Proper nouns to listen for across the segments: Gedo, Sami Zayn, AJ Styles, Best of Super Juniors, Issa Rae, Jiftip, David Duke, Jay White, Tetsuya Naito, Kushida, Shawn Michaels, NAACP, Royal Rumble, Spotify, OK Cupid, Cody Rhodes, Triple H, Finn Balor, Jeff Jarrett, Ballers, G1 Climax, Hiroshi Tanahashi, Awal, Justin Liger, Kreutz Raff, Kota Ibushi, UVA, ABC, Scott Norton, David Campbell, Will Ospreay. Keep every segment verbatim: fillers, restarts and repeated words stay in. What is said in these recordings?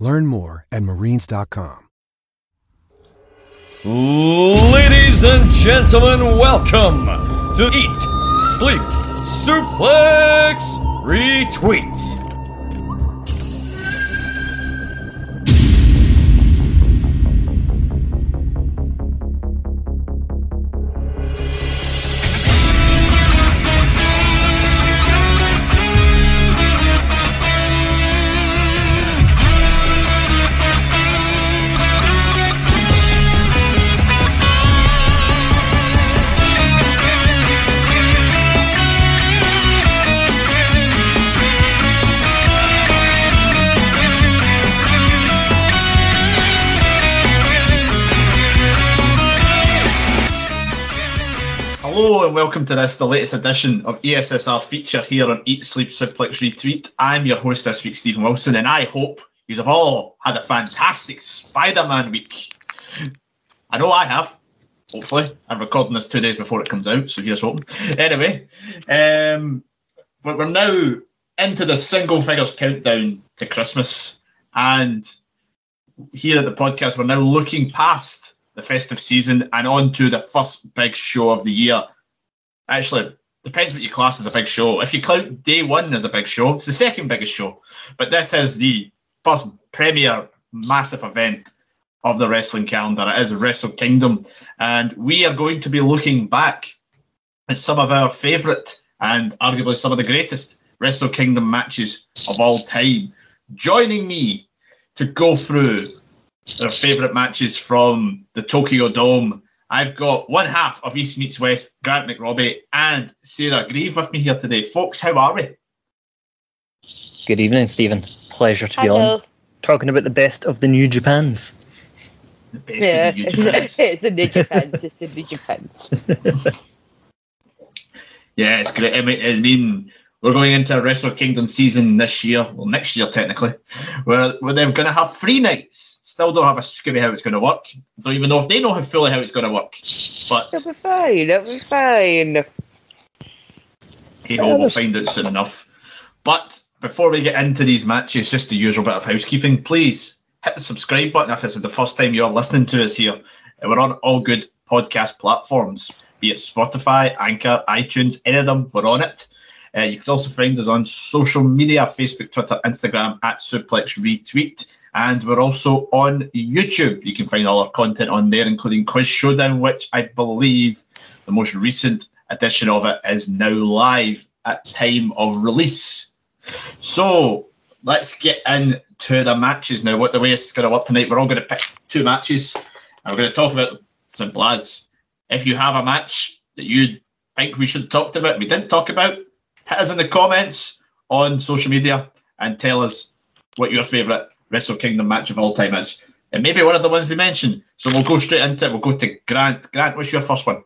Learn more at marines dot com. Ladies and gentlemen, welcome to Eat, Sleep, Suplex, Retweet. Hello and welcome to this, the latest edition of E S S R Feature here on Eat Sleep Suplex Retweet. I'm your host this week, Stephen Wilson, and I hope you have all had a fantastic Spider-Man week. I know I have, hopefully. I'm recording this two days before it comes out, so here's hoping. Anyway, um, we're now into the single figures countdown to Christmas, and here at the podcast we're now looking past the festive season and on to the first big show of the year. Actually, depends what you class as a big show. If you count day one as a big show, it's the second biggest show. But this is the first premier massive event of the wrestling calendar. It is Wrestle Kingdom. And we are going to be looking back at some of our favourite and arguably some of the greatest Wrestle Kingdom matches of all time. Joining me to go through their favourite matches from the Tokyo Dome, I've got one half of East Meets West, Grant McRobbie, and Sarah Grieve with me here today. Folks, how are we? Good evening, Stephen. Pleasure to Hello. be on. Talking about the best of the New Japans. The best yeah, of the New Japans. It's the New Japans. It's the New Japans. Yeah, it's great. I mean, we're going into a Wrestle Kingdom season this year, well, next year technically, where, where they're going to have three nights. Still don't have a scurry how it's going to work. Don't even know if they know how fully how it's going to work. But it'll be fine. It'll be fine. Hey ho, we'll find out soon enough. But before we get into these matches, just the usual bit of housekeeping. Please hit the subscribe button if this is the first time you're listening to us here. We're on all good podcast platforms, be it Spotify, Anchor, iTunes, any of them. We're on it. Uh, you can also find us on social media, Facebook, Twitter, Instagram, at Suplex Retweet. And we're also on YouTube. You can find all our content on there, including Quiz Showdown, which I believe the most recent edition of it is now live at time of release. So let's get into the matches now. What the way it's going to work tonight, we're all going to pick two matches, and we're going to talk about them. Simple as. If you have a match that you think we should have talked about and we didn't talk about, hit us in the comments on social media and tell us what your favourite Wrestle Kingdom match of all time is. It may be one of the ones we mentioned, so we'll go straight into it. We'll go to Grant. Grant, what's your first one?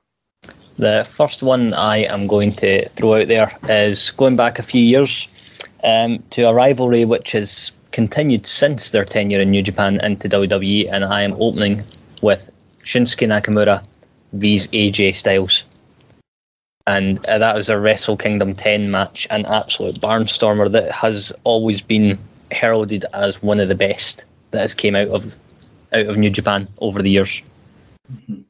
The first one I am going to throw out there is going back a few years um, to a rivalry which has continued since their tenure in New Japan into W W E, and I am opening with Shinsuke Nakamura versus A J Styles. And uh, that was a Wrestle Kingdom ten match, an absolute barnstormer that has always been heralded as one of the best that has came out of out of New Japan over the years. Mm-hmm.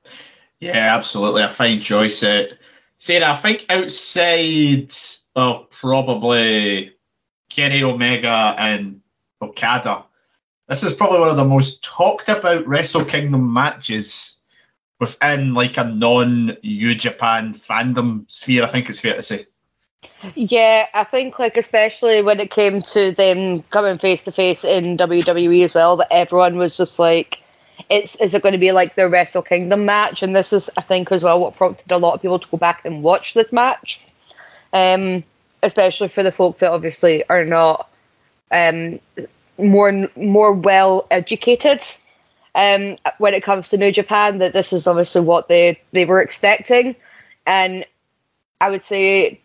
Yeah, absolutely, a fine choice. Uh, Sarah, I think outside of probably Kenny Omega and Okada, this is probably one of the most talked about Wrestle Kingdom matches within like a non-New Japan fandom sphere, I think it's fair to say. Yeah, I think like especially when it came to them coming face to face in W W E as well, that everyone was just like, it's is it going to be like the Wrestle Kingdom match? And this is, I think, as well what prompted a lot of people to go back and watch this match, um, especially for the folk that obviously are not um, more more well educated um, when it comes to New Japan. That this is obviously what they they were expecting, and I would say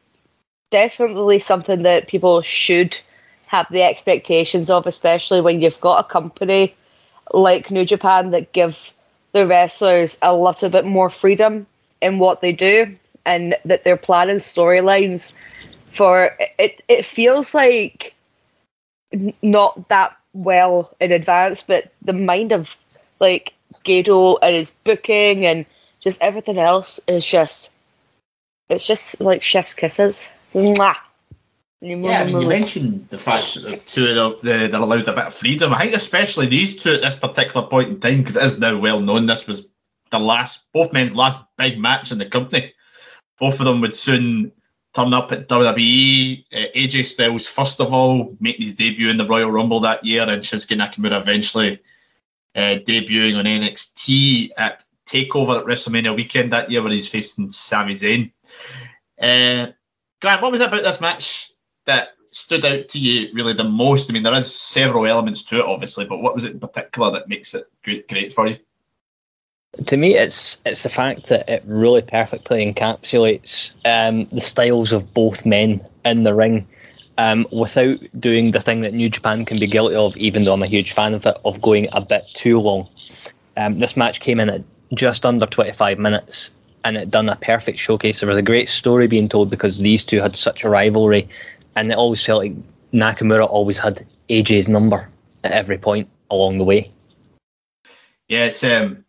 definitely something that people should have the expectations of, especially when you've got a company like New Japan that give the wrestlers a little bit more freedom in what they do, and that they're planning storylines for it. It feels like not that well in advance, but the mind of like Gedo and his booking and just everything else is just, it's just like chef's kisses. Mwah. Yeah, I mean, you mentioned the fact that the two of the, they're allowed a bit of freedom. I think especially these two at this particular point in time, because it is now well known this was the last, both men's last big match in the company. Both of them would soon turn up at W W E. Uh, A J Styles, first of all, making his debut in the Royal Rumble that year, and Shinsuke Nakamura eventually uh, debuting on N X T at TakeOver at WrestleMania weekend that year, where he's facing Sami Zayn. Uh, Grant, what was it about this match that stood out to you really the most? I mean, there is several elements to it, obviously, but what was it in particular that makes it great, great for you? To me, it's it's the fact that it really perfectly encapsulates um, the styles of both men in the ring, um, without doing the thing that New Japan can be guilty of, even though I'm a huge fan of it, of going a bit too long. Um, this match came in at just under twenty-five minutes, and it done a perfect showcase. There was a great story being told because these two had such a rivalry, and it always felt like Nakamura always had A J's number at every point along the way. Yes, um,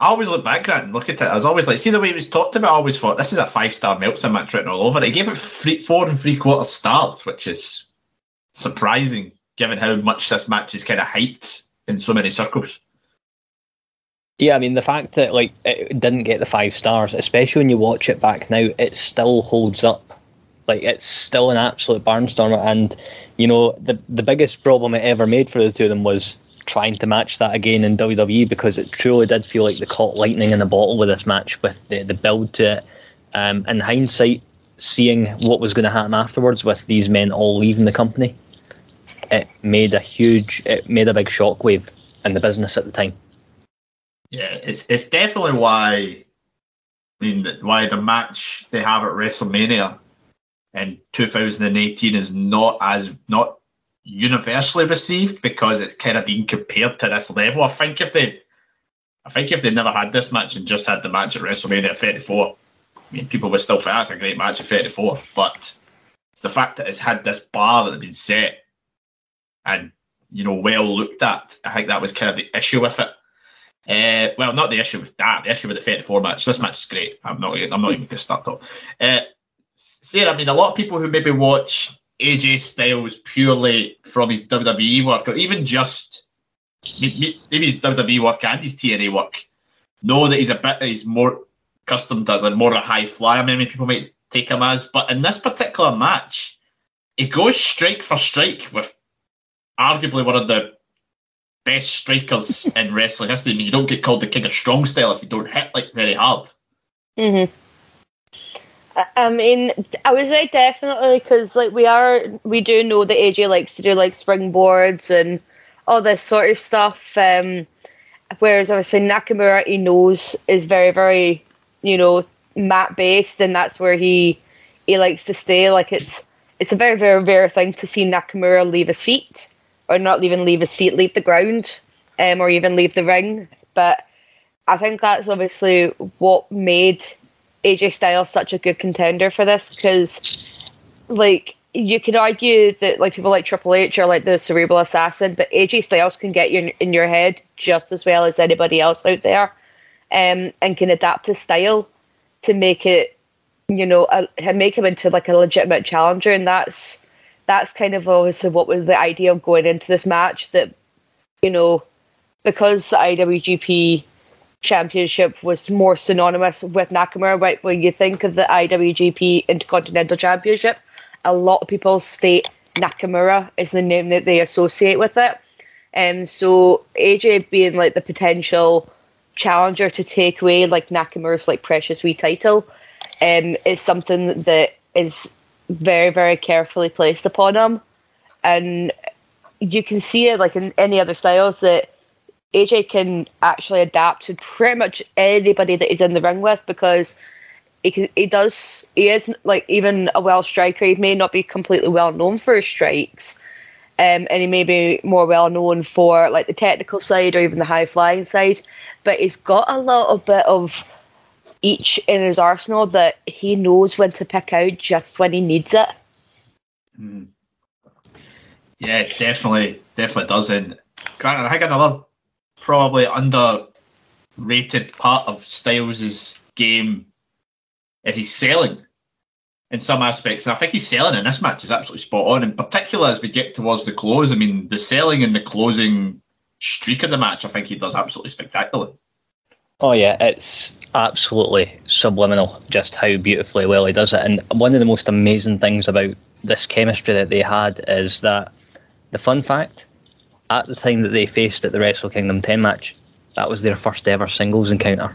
I always look back at it and look at it. I was always like, see the way it was talked about, I always thought, this is a five-star Meltzer match written all over it. He gave it three, four and three-quarter stars, which is surprising, given how much this match is kind of hyped in so many circles. Yeah, I mean, the fact that like it didn't get the five stars, especially when you watch it back now, it still holds up. Like, it's still an absolute barnstormer, and, you know, the the biggest problem it ever made for the two of them was trying to match that again in W W E, because it truly did feel like they caught lightning in a bottle with this match, with the, the build to it. Um, in hindsight, seeing what was going to happen afterwards with these men all leaving the company, it made a huge, it made a big shockwave in the business at the time. Yeah, it's it's definitely why, I mean, why the match they have at WrestleMania in two thousand eighteen is not as not universally received, because it's kind of being compared to this level. I think if they, I think if they never had this match and just had the match at WrestleMania at thirty-four, I mean, people would still think that's a great match at thirty-four. But it's the fact that it's had this bar that had been set and, you know, well looked at. I think that was kind of the issue with it. Uh, well, not the issue with that. The issue with the thirty-four match. This match is great. I'm not. I'm not even going to start up. Uh, Sarah, I mean, a lot of people who maybe watch A J Styles purely from his W W E work, or even just maybe his W W E work and his T N A work, know that he's a bit. He's more accustomed to like more of a high flyer. Many people might take him as, but in this particular match, he goes strike for strike with arguably one of the best strikers in wrestling history. I mean, you don't get called the king of strong style if you don't hit like very hard. Mm-hmm. I mean, I would say definitely, because like we are, we do know that A J likes to do like springboards and all this sort of stuff. Um, whereas obviously Nakamura, he knows, is very, very, you know, mat based, and that's where he he likes to stay. Like it's it's a very, very rare thing to see Nakamura leave his feet. Or not even leave his feet, leave the ground, um, or even leave the ring. But I think that's obviously what made A J Styles such a good contender for this, because, like, you could argue that like people like Triple H are like the cerebral assassin, but A J Styles can get you in your head just as well as anybody else out there, um, and can adapt his style to make it, you know, a, make him into like a legitimate challenger, and that's. That's kind of obviously what was the idea of going into this match, that, you know, because the I W G P Championship was more synonymous with Nakamura. Right, when you think of the I W G P Intercontinental Championship, a lot of people state Nakamura is the name that they associate with it. And so A J being like the potential challenger to take away like Nakamura's like precious wee title, um, is something that is very, very carefully placed upon him. And you can see it like in any other styles that A J can actually adapt to pretty much anybody that he's in the ring with, because he can, he does he is like even a well striker. He may not be completely well known for his strikes, um, and he may be more well known for like the technical side or even the high flying side. But he's got a little bit of each in his arsenal that he knows when to pick out just when he needs it. Mm. Yeah, it definitely, definitely does. And Grant, I think another probably underrated part of Styles' game is he's selling in some aspects. And I think he's selling in this match is absolutely spot on, in particular as we get towards the close. I mean, the selling and the closing streak of the match, I think he does absolutely spectacularly. Oh yeah, it's absolutely subliminal just how beautifully well he does it. And one of the most amazing things about this chemistry that they had is that, the fun fact, at the time that they faced at the Wrestle Kingdom ten match, that was their first ever singles encounter.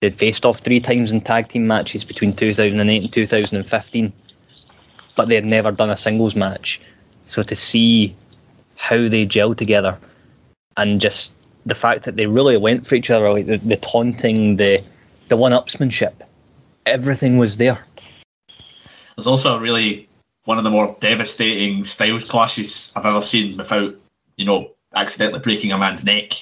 They'd faced off three times in tag team matches between two thousand eight and two thousand fifteen, but they had never done a singles match. So to see how they gel together, and just the fact that they really went for each other, like the, the taunting, the the one-upsmanship, everything was there. There's also really one of the more devastating Styles clashes I've ever seen without, you know, accidentally breaking a man's neck.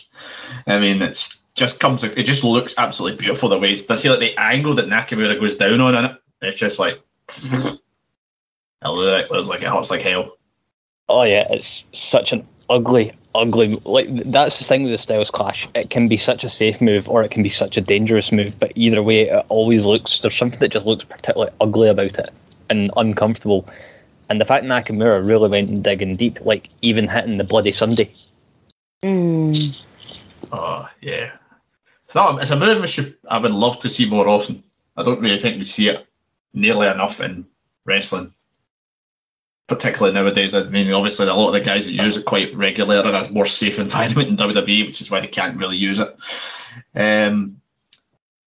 I mean, it's just comes, it just looks absolutely beautiful the way it's, I see like the angle that Nakamura goes down on it, it's just like, it looks like it hurts like hell. Oh yeah, it's such an ugly, ugly, like that's the thing with the Styles clash, it can be such a safe move or it can be such a dangerous move, but either way it always looks, there's something that just looks particularly ugly about it and uncomfortable. And the fact Nakamura really went and digging deep, like even hitting the bloody Sunday. Mm. Oh yeah, it's not, it's a move I should, I would love to see more often. I don't really think we see it nearly enough in wrestling, particularly nowadays. I mean, obviously a lot of the guys that use it quite regularly are in a more safe environment in W W E, which is why they can't really use it. Um,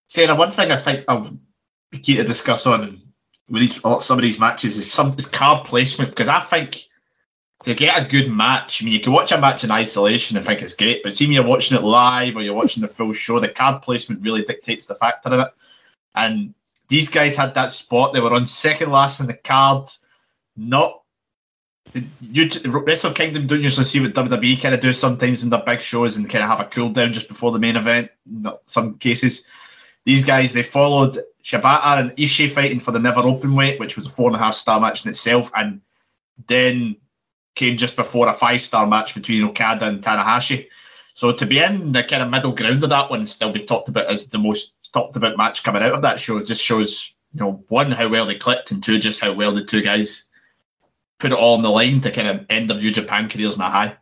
Sarah, one thing I think I'll be keen to discuss on with these, some of these matches is some is card placement, because I think to get a good match, I mean, you can watch a match in isolation and think it's great, but see when you're watching it live or you're watching the full show, the card placement really dictates the factor in it. And these guys had that spot; they were on second last in the card. Not you, Wrestle Kingdom don't usually see what W W E kind of do sometimes in their big shows and kind of have a cool down just before the main event. In some cases, these guys they followed Shibata and Ishii fighting for the never open weight, which was a four and a half star match in itself, and then came just before a five star match between Okada and Tanahashi. So to be in the kind of middle ground of that one and still be talked about as the most talked about match coming out of that show just shows, you know, one, how well they clicked, and two, just how well the two guys put it all on the line to kind of end their New Japan careers in a high.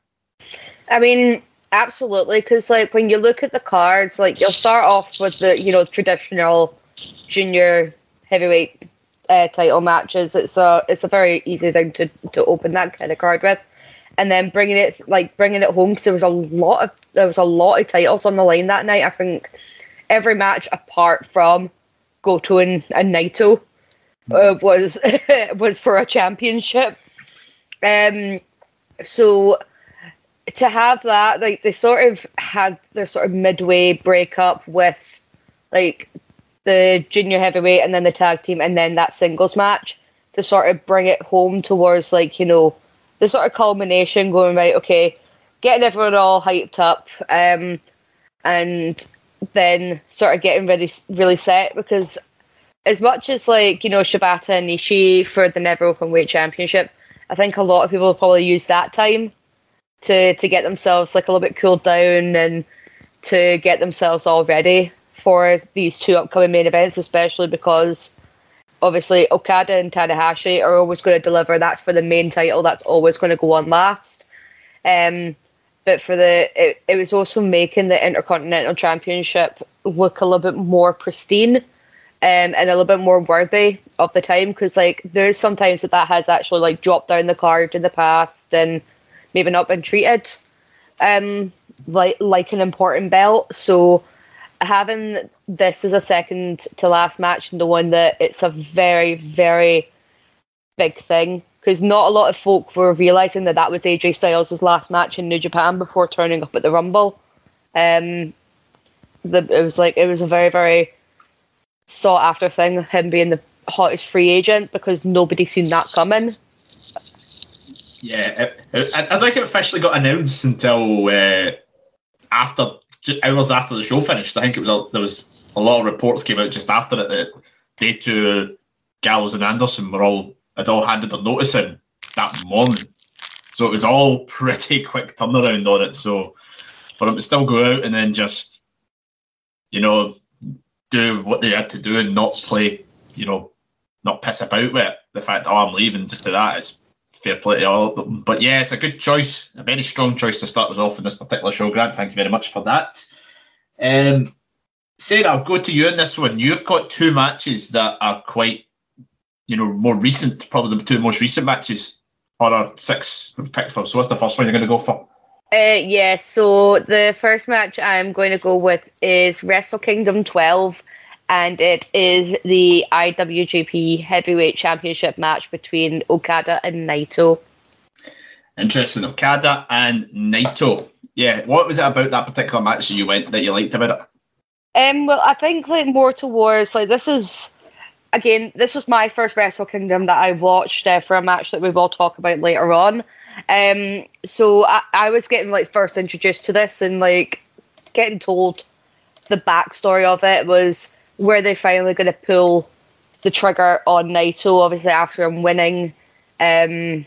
I mean, absolutely, because like when you look at the cards, like you'll start off with the, you know, traditional junior heavyweight uh, title matches. It's a it's a very easy thing to, to open that kind of card with, and then bringing it like bringing it home because there was a lot of there was a lot of titles on the line that night. I think every match apart from Goto and, and Naito uh, was was for a championship. Um, so to have that, like they sort of had their sort of midway breakup with like the junior heavyweight and then the tag team and then that singles match to sort of bring it home towards like, you know, the sort of culmination going right, okay, getting everyone all hyped up um, and then sort of getting really, really set, because as much as like, you know, Shibata and Ishii for the Never Open Weight Championship, I think a lot of people probably use that time to, to get themselves like a little bit cooled down and to get themselves all ready for these two upcoming main events, especially because obviously Okada and Tanahashi are always going to deliver. That's for the main title. That's always going to go on last. Um, but for the, it, it was also making the Intercontinental Championship look a little bit more pristine um, and a little bit more worthy of the time, because like there's sometimes that that has actually like dropped down the card in the past and maybe not been treated um, like like an important belt. So having this as a second to last match and the one that it's a very, very big thing, because not a lot of folk were realising that that was A J Styles' last match in New Japan before turning up at the Rumble. Um, the, it was like it was a very, very sought after thing, him being the hottest free agent, because nobody seen that coming. Yeah, I, I think it officially got announced until uh, after hours after the show finished. I think it was a, there was a lot of reports came out just after it that they two, Gallows and Anderson, were all had all handed their notice in that morning, so it was all pretty quick turnaround on it. So for them to still go out and then just, you know, do what they had to do and not play, you know, not piss about with it, the fact that oh, I'm leaving, just do that, is fair play to all of them. But yeah, it's a good choice, a very strong choice to start us off in this particular show, Grant. Thank you very much for that. Um, Sarah, I'll go to you on this one. You've got two matches that are quite, you know, more recent, probably the two most recent matches on our six pick for. So what's the first one you're going to go for? Uh, yeah, so the first match I'm going to go with is Wrestle Kingdom twelve, and it is the I W G P Heavyweight Championship match between Okada and Naito. Interesting, Okada and Naito. Yeah, what was it about that particular match that you went that you liked about it? Um, well, I think like more towards like this is again, this was my first Wrestle Kingdom that I watched uh, for a match that we will talk about later on. Um, so I, I was getting like first introduced to this and like getting told the backstory of it was where they finally going to pull the trigger on Naito, obviously after him winning. Um,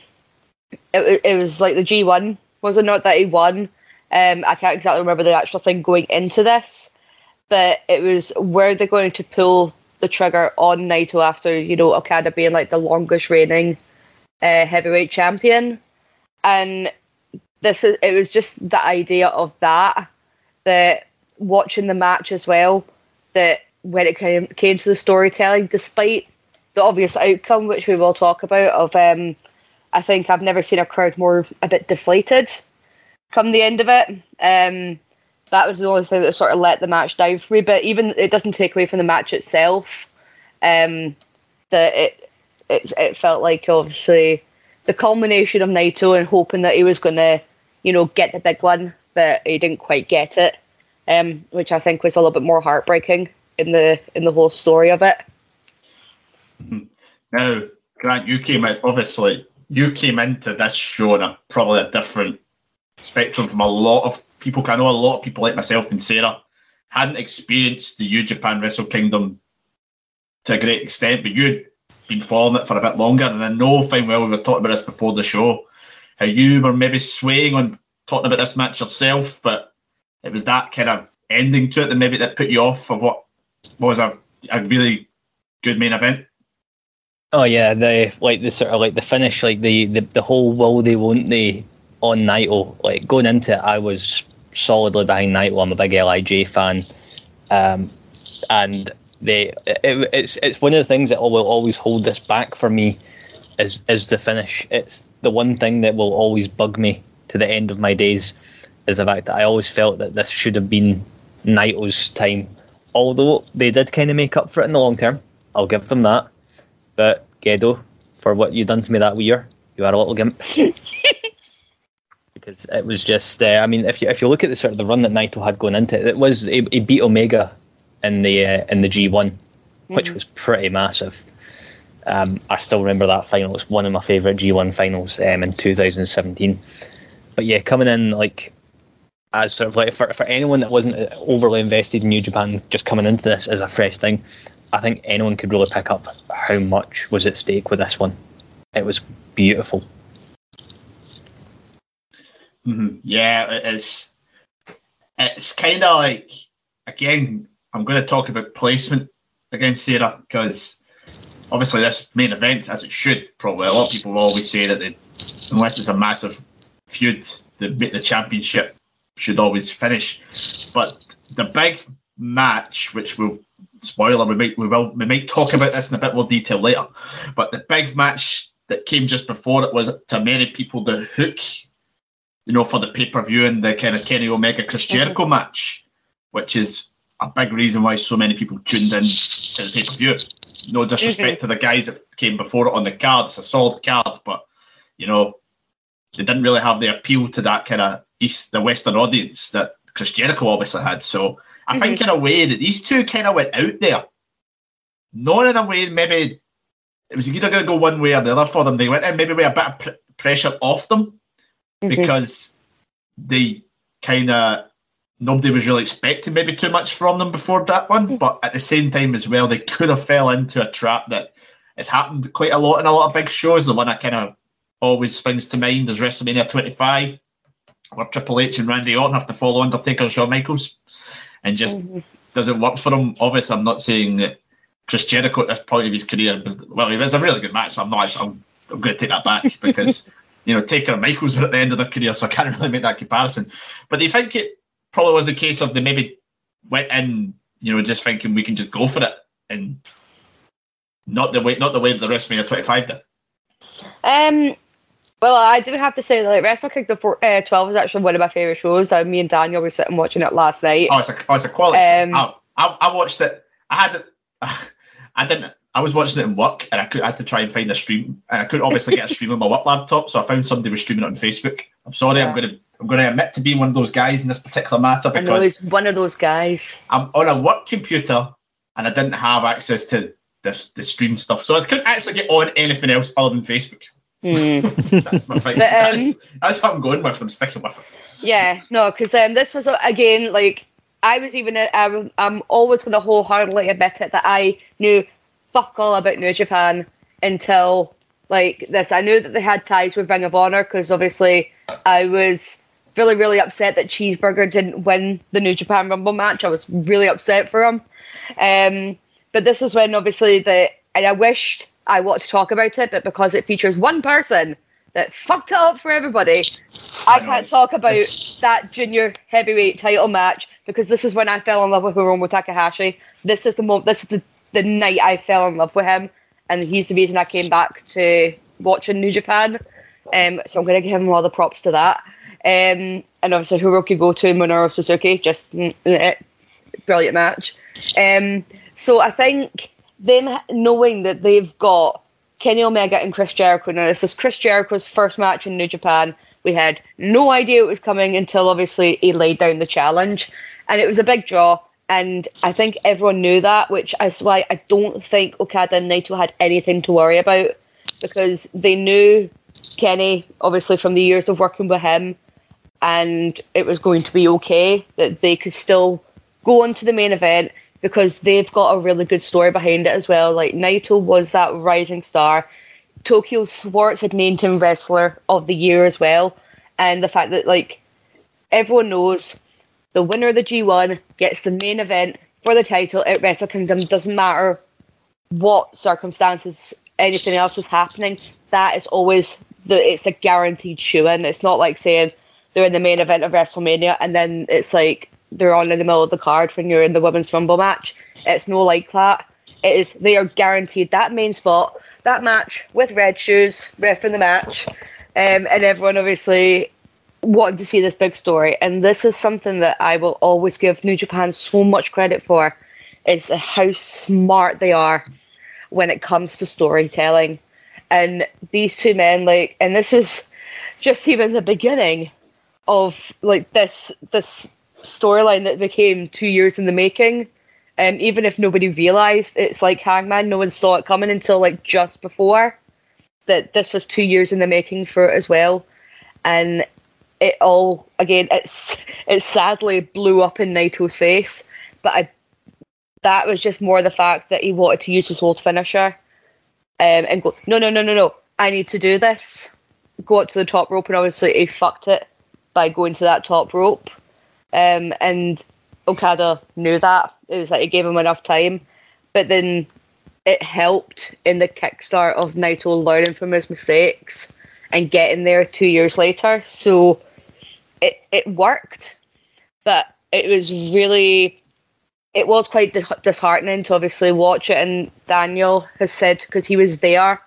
it, it was like the G one, was it not, that he won? Um, I can't exactly remember the actual thing going into this, but it was where they're going to pull the trigger on Naito after, you know, Okada being like the longest reigning uh, heavyweight champion. And this is, it was just the idea of that, that watching the match as well, that when it came, came to the storytelling, despite the obvious outcome, which we will talk about, of um, I think I've never seen a crowd more a bit deflated come the end of it. Um, that was the only thing that sort of let the match down for me, but even it doesn't take away from the match itself. Um, that it, it, it felt like, obviously, the culmination of Naito and hoping that he was going to, you know, get the big one, but he didn't quite get it, um, which I think was a little bit more heartbreaking in the in the whole story of it. Now, Grant, you came in, obviously, you came into this show on a, probably a different spectrum from a lot of people. I know a lot of people like myself and Sarah hadn't experienced the New Japan Wrestle Kingdom to a great extent, but you been following it for a bit longer, and I know fine well we were talking about this before the show, how you were maybe swaying on talking about this match yourself, but it was that kind of ending to it that maybe that put you off of what was a, a really good main event. Oh yeah, the like the sort of like the finish, like the, the, the whole will they won't they on Naito. Like going into it, I was solidly behind Naito. I'm a big L I J fan, um, and They, it, it's it's one of the things that will always hold this back for me is is the finish. It's the one thing that will always bug me to the end of my days, is the fact that I always felt that this should have been Naito's time. Although they did kind of make up for it in the long term, I'll give them that. But Gedo, for what you done to me that year, you are a little gimp. Because it was just, uh, I mean, if you if you look at the sort of the run that Naito had going into it, it was he, he beat Omega in the uh, in the G one, which mm-hmm. was pretty massive. Um, I still remember that final. It's one of my favourite G one finals um, in two thousand seventeen. But yeah, coming in like as sort of like for for anyone that wasn't overly invested in New Japan, just coming into this as a fresh thing, I think anyone could really pick up how much was at stake with this one. It was beautiful. Mm-hmm. Yeah, it's it's kind of like, again, I'm going to talk about placement again, Sarah, because obviously this main event, as it should probably, a lot of people always say that they, unless it's a massive feud, the, the championship should always finish. But the big match, which will spoiler, we might we will we might talk about this in a bit more detail later. But the big match that came just before it was, to many people, the hook, you know, for the pay-per-view and the kind of Kenny Omega Chris Jericho match, which is a big reason why so many people tuned in to the pay-per-view. No disrespect mm-hmm. to the guys that came before it on the card. It's a solid card, but, you know, they didn't really have the appeal to that kind of East, the Western audience that Chris Jericho obviously had. So I mm-hmm. think in a way that these two kind of went out there. Not in a way, maybe it was either going to go one way or the other for them. They went in maybe with a bit of pr- pressure off them mm-hmm. because they kind of, nobody was really expecting maybe too much from them before that one. Mm-hmm. But at the same time as well, they could have fell into a trap that has happened quite a lot in a lot of big shows. The one I kind of always springs to mind is WrestleMania twenty-five, where Triple H and Randy Orton have to follow Undertaker and Shawn Michaels, and just mm-hmm. doesn't work for them. Obviously, I'm not saying that Chris Jericho at this point of his career, well, it was a really good match. I'm not. I'm, I'm going to take that back because you know Taker and Michaels were at the end of their career, so I can't really make that comparison. But do you think it probably was a case of they maybe went in, you know, just thinking we can just go for it, and not the way, not the way the WrestleMania twenty-five did? Um. Well, I do have to say that like, Wrestle Kingdom uh, twelve is actually one of my favourite shows. That me and Daniel were sitting watching it last night. Oh, it's a, oh, it's a quality um, show. I, I, I watched it. I had it. I didn't. I was watching it in work, and I, could, I had to try and find a stream, and I couldn't obviously get a stream on my work laptop. So I found somebody was streaming it on Facebook. I'm sorry, yeah. I'm going to I'm going to admit to being one of those guys in this particular matter because I know he's one of those guys. I'm on a work computer, and I didn't have access to the, the stream stuff, so I couldn't actually get on anything else other than Facebook. Mm. That's my thing. But, um, that's, that's what I'm going with. I'm sticking with it. Yeah, no, because um, this was again like I was even. A, I, I'm always going to wholeheartedly admit it that I knew fuck all about New Japan until like this. I knew that they had ties with Ring of Honor because obviously I was really, really upset that Cheeseburger didn't win the New Japan Rumble match. I was really upset for him. Um, but this is when obviously the and I wished. I want to talk about it, but because it features one person that fucked it up for everybody, I, I can't know, it's, talk about it's... that junior heavyweight title match because this is when I fell in love with Hiromu Takahashi. This is the moment. This is the, the night I fell in love with him, and he's the reason I came back to watching New Japan. Um, so I'm going to give him all the props to that. Um, and obviously Hiroki Goto and Minoru Suzuki, just brilliant match. Um, so I think. Them knowing that they've got Kenny Omega and Chris Jericho. Now, this is Chris Jericho's first match in New Japan. We had no idea it was coming until, obviously, he laid down the challenge. And it was a big draw. And I think everyone knew that, which is why I don't think Okada and Naito had anything to worry about. Because they knew Kenny, obviously, from the years of working with him. And it was going to be okay. That they could still go on to the main event. Because they've got a really good story behind it as well. Like, Naito was that rising star. Tokyo Swartz had named him Wrestler of the Year as well. And the fact that, like, everyone knows the winner of the G one gets the main event for the title at Wrestle Kingdom. Doesn't matter what circumstances, anything else is happening. That is always, the it's the guaranteed shoo-in. It's not like saying they're in the main event of WrestleMania and then it's like, they're on in the middle of the card when you're in the women's rumble match. It's no like that. It is they are guaranteed that main spot, that match with red shoes, ref in the match, um, and everyone obviously wanted to see this big story. And this is something that I will always give New Japan so much credit for, is how smart they are when it comes to storytelling. And these two men, like, and this is just even the beginning of like this this. storyline that became two years in the making, and um, even if nobody realized, it's like Hangman, no one saw it coming until like just before that. This was two years in the making for it as well, and it all again it's it sadly blew up in Naito's face, but I that was just more the fact that he wanted to use his old finisher um, and go no no no no no I need to do this, go up to the top rope, and obviously he fucked it by going to that top rope. Um, and Okada knew that. It was like it gave him enough time, but then it helped in the kickstart of Naito learning from his mistakes and getting there two years later. So it, it worked, but it was really it was quite dis- disheartening to obviously watch it. And Daniel has said, because he was there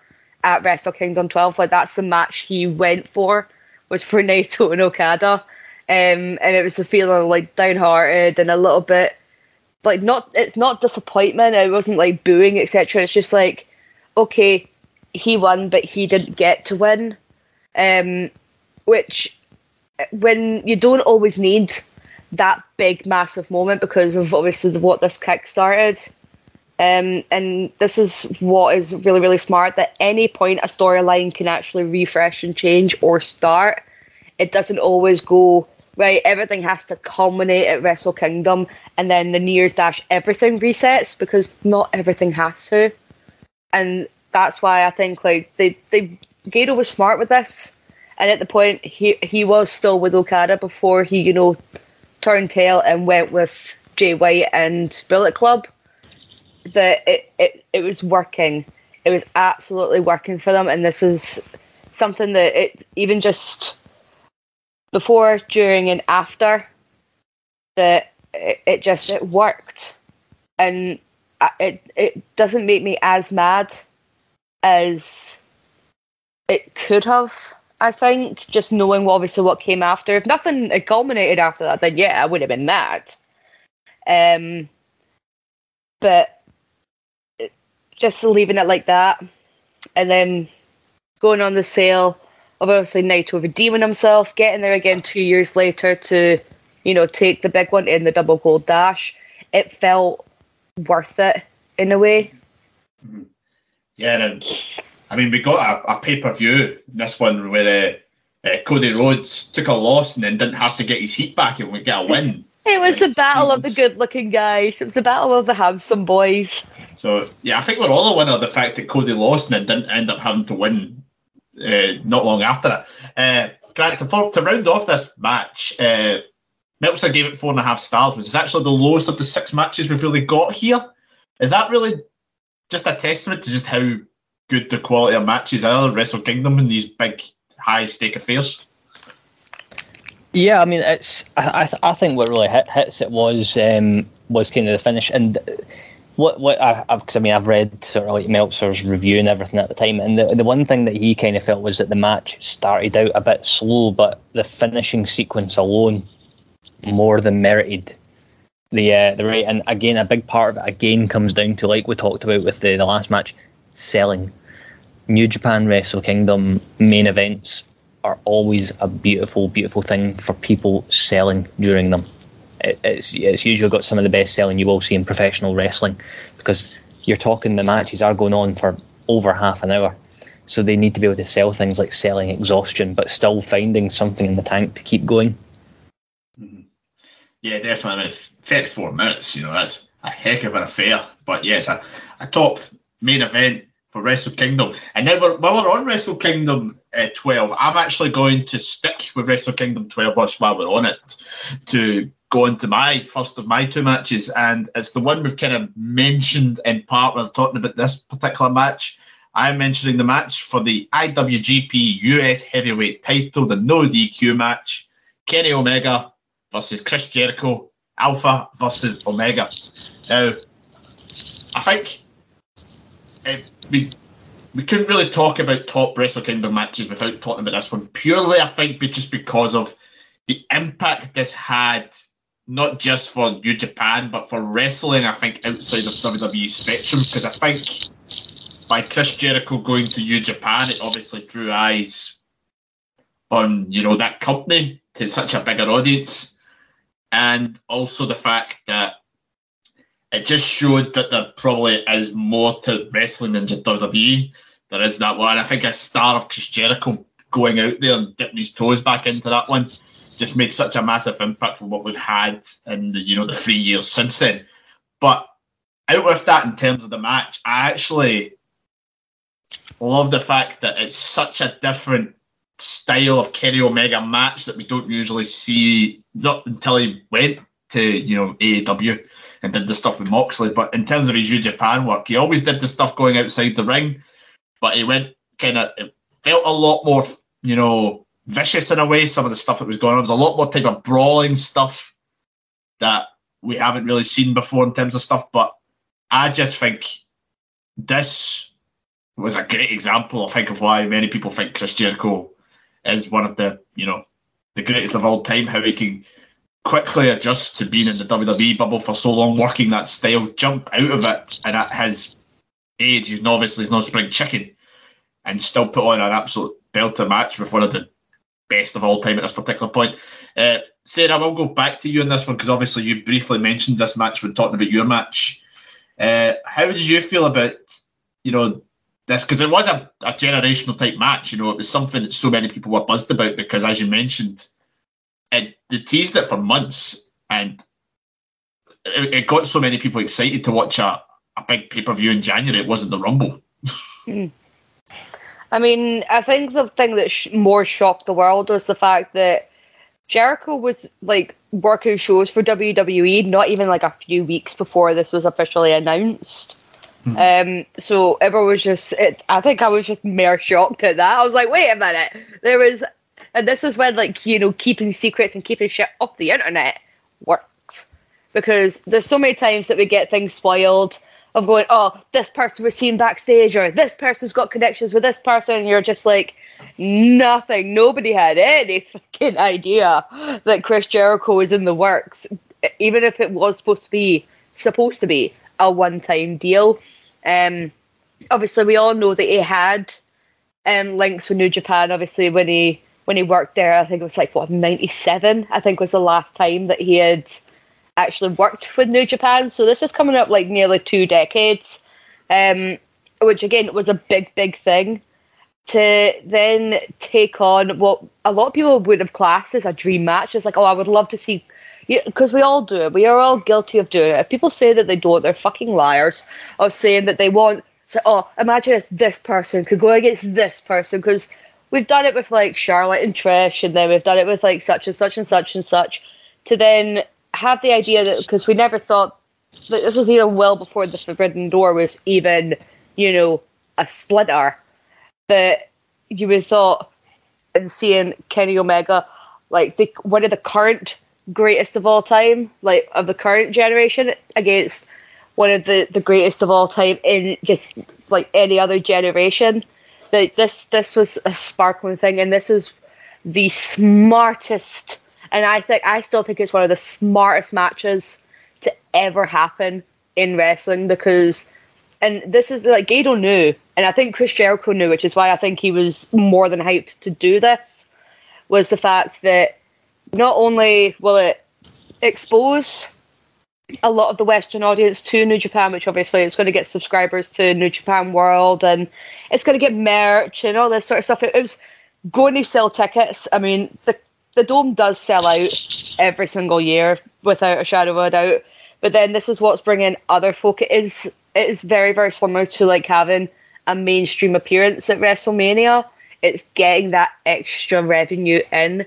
at Wrestle Kingdom twelve, like that's the match he went for, was for Naito and Okada. Um, and it was the feeling like downhearted and a little bit like not, it's not disappointment. It wasn't like booing, et cetera. It's just like, okay, he won, but he didn't get to win. Um, which when you don't always need that big, massive moment because of obviously the, what this kick started. Um, and this is what is really, really smart, that any point a storyline can actually refresh and change or start. It doesn't always go, right, everything has to culminate at Wrestle Kingdom and then the New Year's Dash, everything resets, because not everything has to. And that's why I think like they, they Gedo was smart with this. And at the point, he he was still with Okada before he, you know, turned tail and went with Jay White and Bullet Club. That it, it, it was working. It was absolutely working for them. And this is something that it even just before, during and after, that it, it just it worked. And it it doesn't make me as mad as it could have, I think, just knowing obviously what came after. If nothing had culminated after that, then yeah, I would have been mad. Um, but just leaving it like that, and then going on the sale of obviously Naito redeeming himself, getting there again two years later to, you know, take the big one in the double gold dash. It felt worth it in a way. Yeah, and I mean, we got a, a pay-per-view in this one where uh, uh, Cody Rhodes took a loss and then didn't have to get his heat back and we got a win. It was like, the battle of the good-looking guys. It was the battle of the handsome boys. So, yeah, I think we're all aware of the fact that Cody lost and then didn't end up having to win uh, not long after it. Uh, Grant, to, to round off this match, uh, Meltzer gave it four and a half stars, which is actually the lowest of the six matches we've really got here. Is that really just a testament to just how good the quality of matches are at Wrestle Kingdom and these big high stake affairs? Yeah, I mean, it's I th- I think what really hit, hits it was um, was kind of the finish, and what what I've cause I mean I've read sort of like Meltzer's review and everything at the time, and the the one thing that he kind of felt was that the match started out a bit slow, but the finishing sequence alone more than merited the uh, the right. And again, a big part of it again comes down to, like we talked about with the, the last match, selling. New Japan Wrestle Kingdom main events are always a beautiful, beautiful thing for people selling during them. It, it's it's usually got some of the best selling you will see in professional wrestling, because you're talking the matches are going on for over half an hour, so they need to be able to sell things like selling exhaustion, but still finding something in the tank to keep going. Mm-hmm. Yeah, definitely. I mean, thirty-four minutes, you know, that's a heck of an affair. But yes, a, a top main event for Wrestle Kingdom. And now we're, while we're on Wrestle Kingdom uh, twelve, I'm actually going to stick with Wrestle Kingdom twelve while we're on it to go into my first of my two matches. And it's the one we've kind of mentioned in part when I'm talking about this particular match. I'm mentioning the match for the I W G P U S Heavyweight title, the no D Q match, Kenny Omega versus Chris Jericho, Alpha versus Omega. Now, I think It, we we couldn't really talk about top Wrestle Kingdom matches without talking about this one, purely, I think, just because of the impact this had, not just for New Japan, but for wrestling, I think, outside of W W E spectrum. Because I think by Chris Jericho going to New Japan, it obviously drew eyes on, you know, that company to such a bigger audience. And also the fact that it just showed that there probably is more to wrestling than just W W E. There is that one. I think a star of Chris Jericho going out there and dipping his toes back into that one just made such a massive impact from what we've had in the, you know, the three years since then. But out with that, in terms of the match, I actually love the fact that it's such a different style of Kenny Omega match that we don't usually see, not until he went to, you know, A E W and did the stuff with Moxley. But in terms of his New Japan work, he always did the stuff going outside the ring, but he went kind of, it felt a lot more, you know, vicious in a way, some of the stuff that was going on. There was a lot more type of brawling stuff that we haven't really seen before in terms of stuff. But I just think this was a great example, I think, of why many people think Chris Jericho is one of the, you know, the greatest of all time, how he can quickly adjust to being in the W W E bubble for so long, working that style, jump out of it, and at his age, he's obviously he's no spring chicken, and still put on an absolute belter match with one of the best of all time at this particular point. Uh, Sarah, I will go back to you on this one, because obviously you briefly mentioned this match when talking about your match. Uh, how did you feel about, you know, this? Because it was a, a generational type match, you know, it was something that so many people were buzzed about, because as you mentioned, it, they teased it for months, and it, it got so many people excited to watch a, a big pay-per-view in January, it wasn't the Rumble. mm. I mean, I think the thing that sh- more shocked the world was the fact that Jericho was, like, working shows for W W E not even, like, a few weeks before this was officially announced. Mm-hmm. Um, so everyone was just... It, I think I was just mere shocked at that. I was like, wait a minute. There was... And this is when, like, you know, keeping secrets and keeping shit off the internet works. Because there's so many times that we get things spoiled of going, oh, this person was seen backstage, or this person's got connections with this person, and you're just like, nothing. Nobody had any fucking idea that Chris Jericho was in the works, even if it was supposed to be supposed to be a one-time deal. Um, obviously, we all know that he had um, links with New Japan. Obviously, when he when he worked there, I think it was like what ninety-seven. I think was the last time that he had actually worked with New Japan, so this is coming up like nearly two decades, um, which again was a big, big thing to then take on what a lot of people would have classed as a dream match. It's like, oh, I would love to see, because we all do it. We are all guilty of doing it. If people say that they don't, they're fucking liars. Of saying that they want, so oh, imagine if this person could go against this person, because we've done it with like Charlotte and Trish, and then we've done it with like such and such and such and such, to then have the idea that, because we never thought that this was even well before the Forbidden Door was even, you know, a splinter, that you would thought, and seeing Kenny Omega, like the one of the current greatest of all time, like of the current generation, against one of the, the greatest of all time in just like any other generation, like this this was a sparkling thing, and this is the smartest. And I think I still think it's one of the smartest matches to ever happen in wrestling, because, and this is like Gedo knew, and I think Chris Jericho knew, which is why I think he was more than hyped to do this, was the fact that not only will it expose a lot of the Western audience to New Japan, which obviously it's going to get subscribers to New Japan World, and it's going to get merch and all this sort of stuff. It was going to sell tickets. I mean, the The Dome does sell out every single year, without a shadow of a doubt. But then this is what's bringing other folk. It is, it is very, very similar to like having a mainstream appearance at WrestleMania. It's getting that extra revenue in.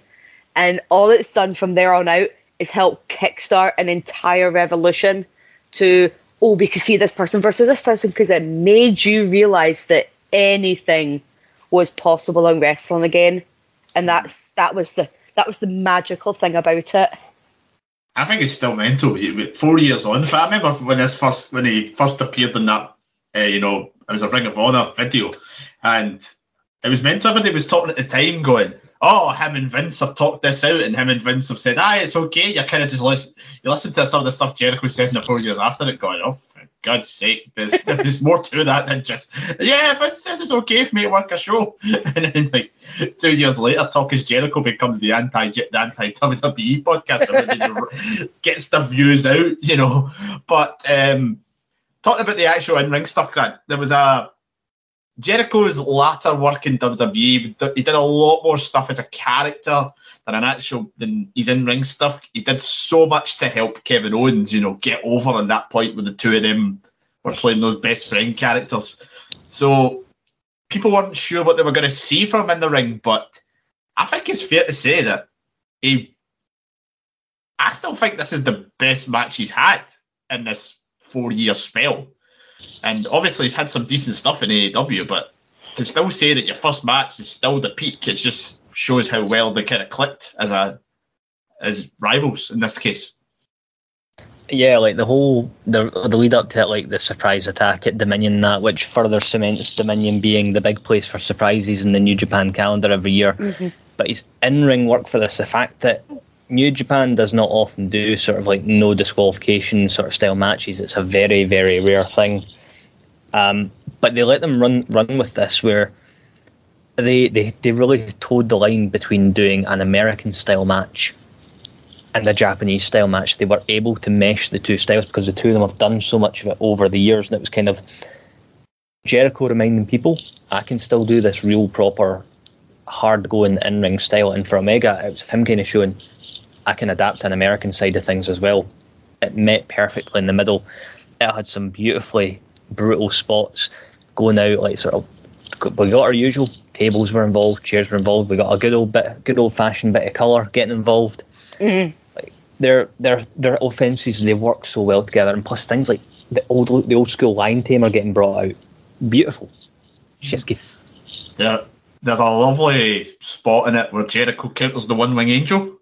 And all it's done from there on out is help kickstart an entire revolution to, oh, we can see this person versus this person, because it made you realise that anything was possible in wrestling again. And that's that was the... That was the magical thing about it. I think it's still mental. Four years on, but I remember when this first when he first appeared in that, uh, you know, it was a Ring of Honor video, and it was meant. Everybody was talking at the time, going, "Oh, him and Vince have talked this out, and him and Vince have said, ah, it's okay." You kind of just listen. You listen to some of the stuff Jericho said in the four years after it, going, "Oh, for God's sake, there's, there's more to that than just yeah." Vince says it's okay if me work a show, and then like. Two years later, Talk is Jericho becomes the anti the anti W W E podcast, gets the views out, you know. But um, talking about the actual in ring stuff, Grant, there was a Jericho's latter work in W W E. He did a lot more stuff as a character than an actual than his in ring stuff. He did so much to help Kevin Owens, you know, get over on that point where the two of them were playing those best friend characters. So. People weren't sure what they were going to see from him in the ring, but I think it's fair to say that he... I still think this is the best match he's had in this four-year spell. And obviously he's had some decent stuff in A E W, but to still say that your first match is still the peak, it just shows how well they kind of clicked as a as rivals in this case. Yeah, like the whole the the lead up to it, like the surprise attack at Dominion, that which further cements Dominion being the big place for surprises in the New Japan calendar every year. Mm-hmm. But his in-ring work for this, the fact that New Japan does not often do sort of like no disqualification sort of style matches, it's a very very rare thing. Um, but they let them run run with this, where they they they really towed the line between doing an American style match and a Japanese style match. They were able to mesh the two styles because the two of them have done so much of it over the years, and it was kind of Jericho reminding people, I can still do this real proper hard going in-ring style. And for Omega, it was him kind of showing, I can adapt to an American side of things as well. It met perfectly in the middle. It had some beautifully brutal spots going out, like sort of, we got our usual, tables were involved, chairs were involved, we got a good old bit, good old fashioned bit of colour getting involved. Mm-hmm. Like their their their offences, they work so well together, and plus things like the old the old school lion tamer getting brought out, beautiful. Shinsuke. Yeah, there's a lovely spot in it where Jericho counters the one wing angel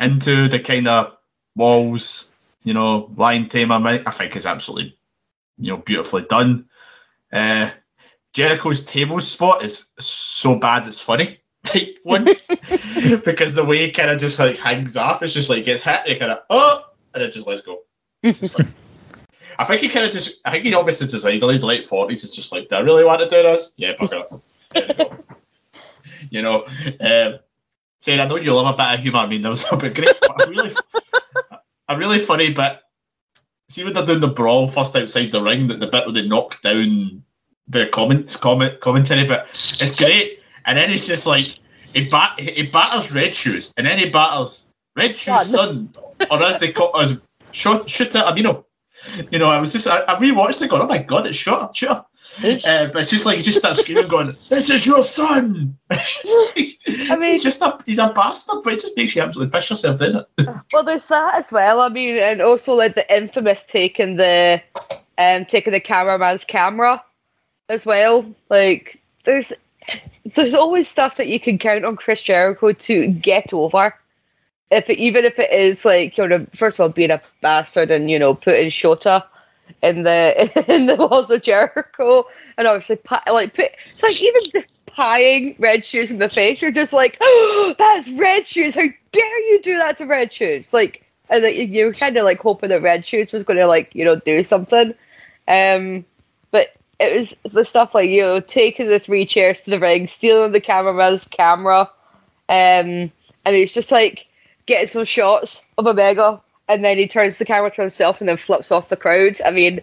into the kind of walls, you know, lion tamer. I think is absolutely, you know, beautifully done. Uh, Jericho's table spot is so bad it's funny. Type one because the way he kind of just like hangs off, it's just like gets hit, and he kind of oh, and it just lets go. Just like, I think he kind of just, I think he obviously decides in his late forties, it's just like, do I really want to do this? Yeah, fuck it. There you go. You know, um, saying I know you love a bit of humour. I mean, that was a bit great, but a really, a really funny bit. See when they're doing the brawl first outside the ring, that the bit where they knock down the comments, comment, commentary, but it's great. And then it's just like, he, bat- he batters Red Shoes, and then he batters Red Shoes' son, or as they call as Shota Amino. You know, I was just, I, I rewatched it going, oh my god, it's Shota, Shota. Uh, but it's just like, he just starts screaming going, this is your son! Like, I mean, he's just a, he's a bastard, but it just makes you absolutely piss yourself, doesn't it? Well, there's that as well, I mean, and also like the infamous taking the, um, taking the cameraman's camera as well. Like, there's... There's always stuff that you can count on Chris Jericho to get over. If it, even if it is like, you know, first of all, being a bastard and, you know, putting Shota in the in the walls of Jericho, and obviously like put, it's like even just pieing Red Shoes in the face, you're just like, oh, that's Red Shoes. How dare you do that to Red Shoes? Like, and that you're kind of like hoping that Red Shoes was going to like, you know, do something. Um, but. It was the stuff like, you know, taking the three chairs to the ring, stealing the cameraman's camera, um, and he was just like getting some shots of Omega, and then he turns the camera to himself and then flips off the crowd. I mean,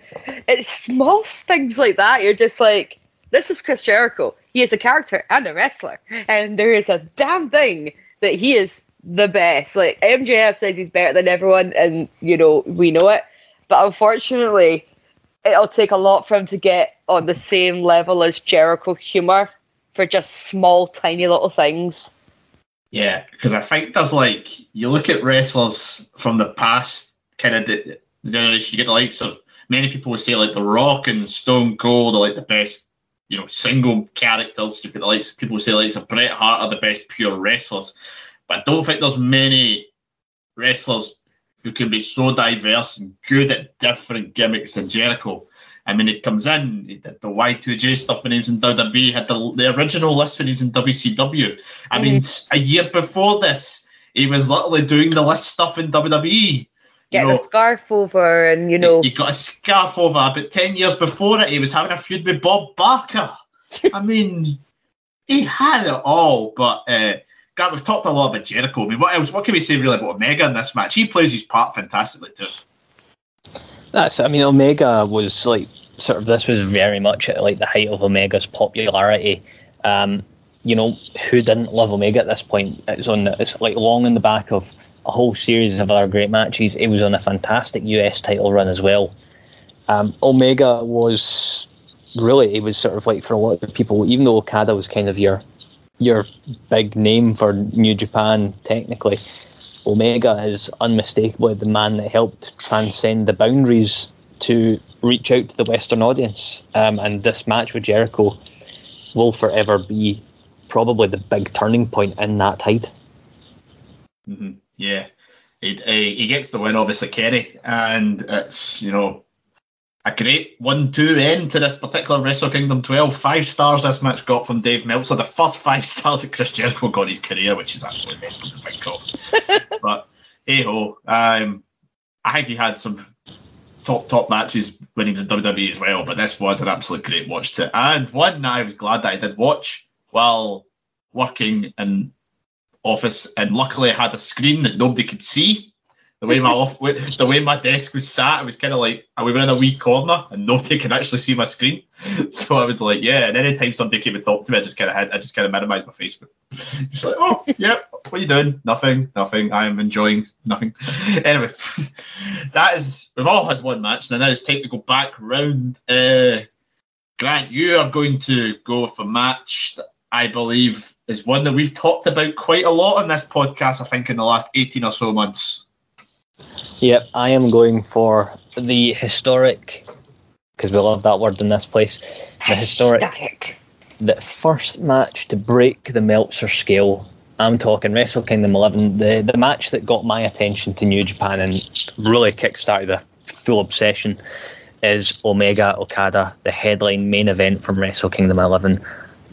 it's small things like that. You're just like, this is Chris Jericho. He is a character and a wrestler, and there is a damn thing that he is the best. Like, M J F says he's better than everyone, and, you know, we know it, but unfortunately... It'll take a lot for him to get on the same level as Jericho humor for just small, tiny little things. Yeah, because I think there's like, you look at wrestlers from the past, kind of the, the generation, you get the likes of, many people would say like The Rock and Stone Cold are like the best, you know, single characters. You get the likes of people who say like so Bret Hart are the best pure wrestlers. But I don't think there's many wrestlers who can be so diverse and good at different gimmicks than Jericho. I mean, it comes in, he did the Y two J stuff when he was in W W E, he had the, the original list when he was in W C W. I mm-hmm. mean, a year before this, he was literally doing the list stuff in W W E. Getting you know, a scarf over and, you know... He, he got a scarf over, but ten years before it, he was having a feud with Bob Barker. I mean, he had it all, but... Uh, Grant, we've talked a lot about Jericho. I mean, what else? What can we say really about Omega in this match? He plays his part fantastically too. That's. I mean, Omega was like sort of. This was very much at like the height of Omega's popularity. Um, you know, who didn't love Omega at this point? It's on. It's like long in the back of a whole series of other great matches. It was on a fantastic U S title run as well. Um, Omega was really. It was sort of like for a lot of people, even though Okada was kind of your. your big name for New Japan, technically, Omega is unmistakably the man that helped transcend the boundaries to reach out to the Western audience. Um, and this match with Jericho will forever be probably the big turning point in that tide. Mm-hmm. Yeah. He, he, he gets the win, obviously, Kenny, and it's, you know, a great one two end to this particular Wrestle Kingdom twelve. Five stars this match got from Dave Meltzer, the first five stars that Chris Jericho got in his career, which is actually mental to think of. But hey ho, um, I think he had some top, top matches when he was in W W E as well, but this was an absolute great watch to it. And one that I was glad that I did watch while working in office, and luckily I had a screen that nobody could see. The way my off, the way my desk was sat, it was kind of like we were in a wee corner and nobody could actually see my screen. So I was like, yeah. And anytime somebody came and talked to me, I just kind of had, I just kind of minimised my Facebook. Just like, oh, yeah, what are you doing? Nothing, nothing. I am enjoying nothing. Anyway, that is, we've all had one match, and now it's time to go back round. Uh, Grant, you are going to go for match that I believe is one that we've talked about quite a lot on this podcast. I think in the last eighteen or so months. Yep, I am going for the historic, because we love that word in this place, the historic, historic, the first match to break the Meltzer scale. I'm talking Wrestle Kingdom eleven, the, the match that got my attention to New Japan and really kick-started a full obsession, is Omega Okada, the headline main event from Wrestle Kingdom eleven,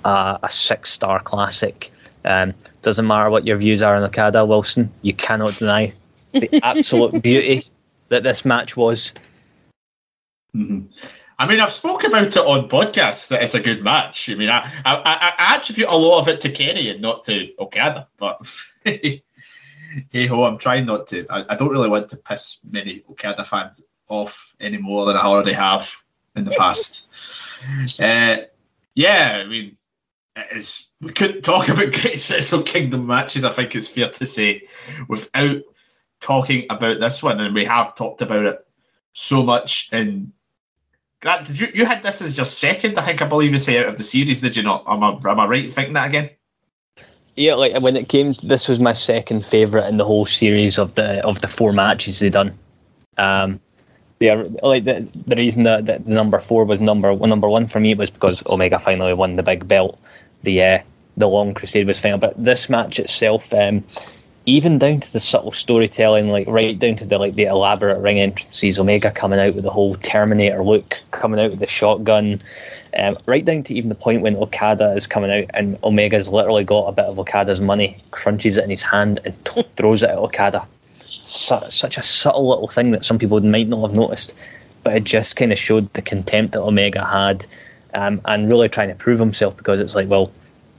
uh, a six-star classic. Um, doesn't matter what your views are on Okada, Wilson, you cannot deny the absolute beauty that this match was. Mm-hmm. I mean, I've spoken about it on podcasts that it's a good match. I mean, I, I, I attribute a lot of it to Kenny and not to Okada, but hey ho, I'm trying not to. I, I don't really want to piss many Okada fans off any more than I already have in the past. uh, yeah, I mean, it's, we couldn't talk about great Wrestle Kingdom matches, I think it's fair to say, without talking about this one, and we have talked about it so much. And Grant, did you, you had this as your second, I think, I believe you say, out of the series, did you not? Am I, am I right in thinking that again? Yeah, like when it came, this was my second favourite in the whole series of the of the four matches they done. Um, yeah, like the the reason that, that number four was number well, number one for me was because Omega finally won the big belt. The uh, the long crusade was final, but this match itself. Um, Even down to the subtle storytelling, like right down to the like the elaborate ring entrances, Omega coming out with the whole Terminator look, coming out with the shotgun, um, right down to even the point when Okada is coming out and Omega's literally got a bit of Okada's money, crunches it in his hand and t- throws it at Okada. Su- such a subtle little thing that some people might not have noticed, but it just kind of showed the contempt that Omega had, um, and really trying to prove himself, because it's like, well,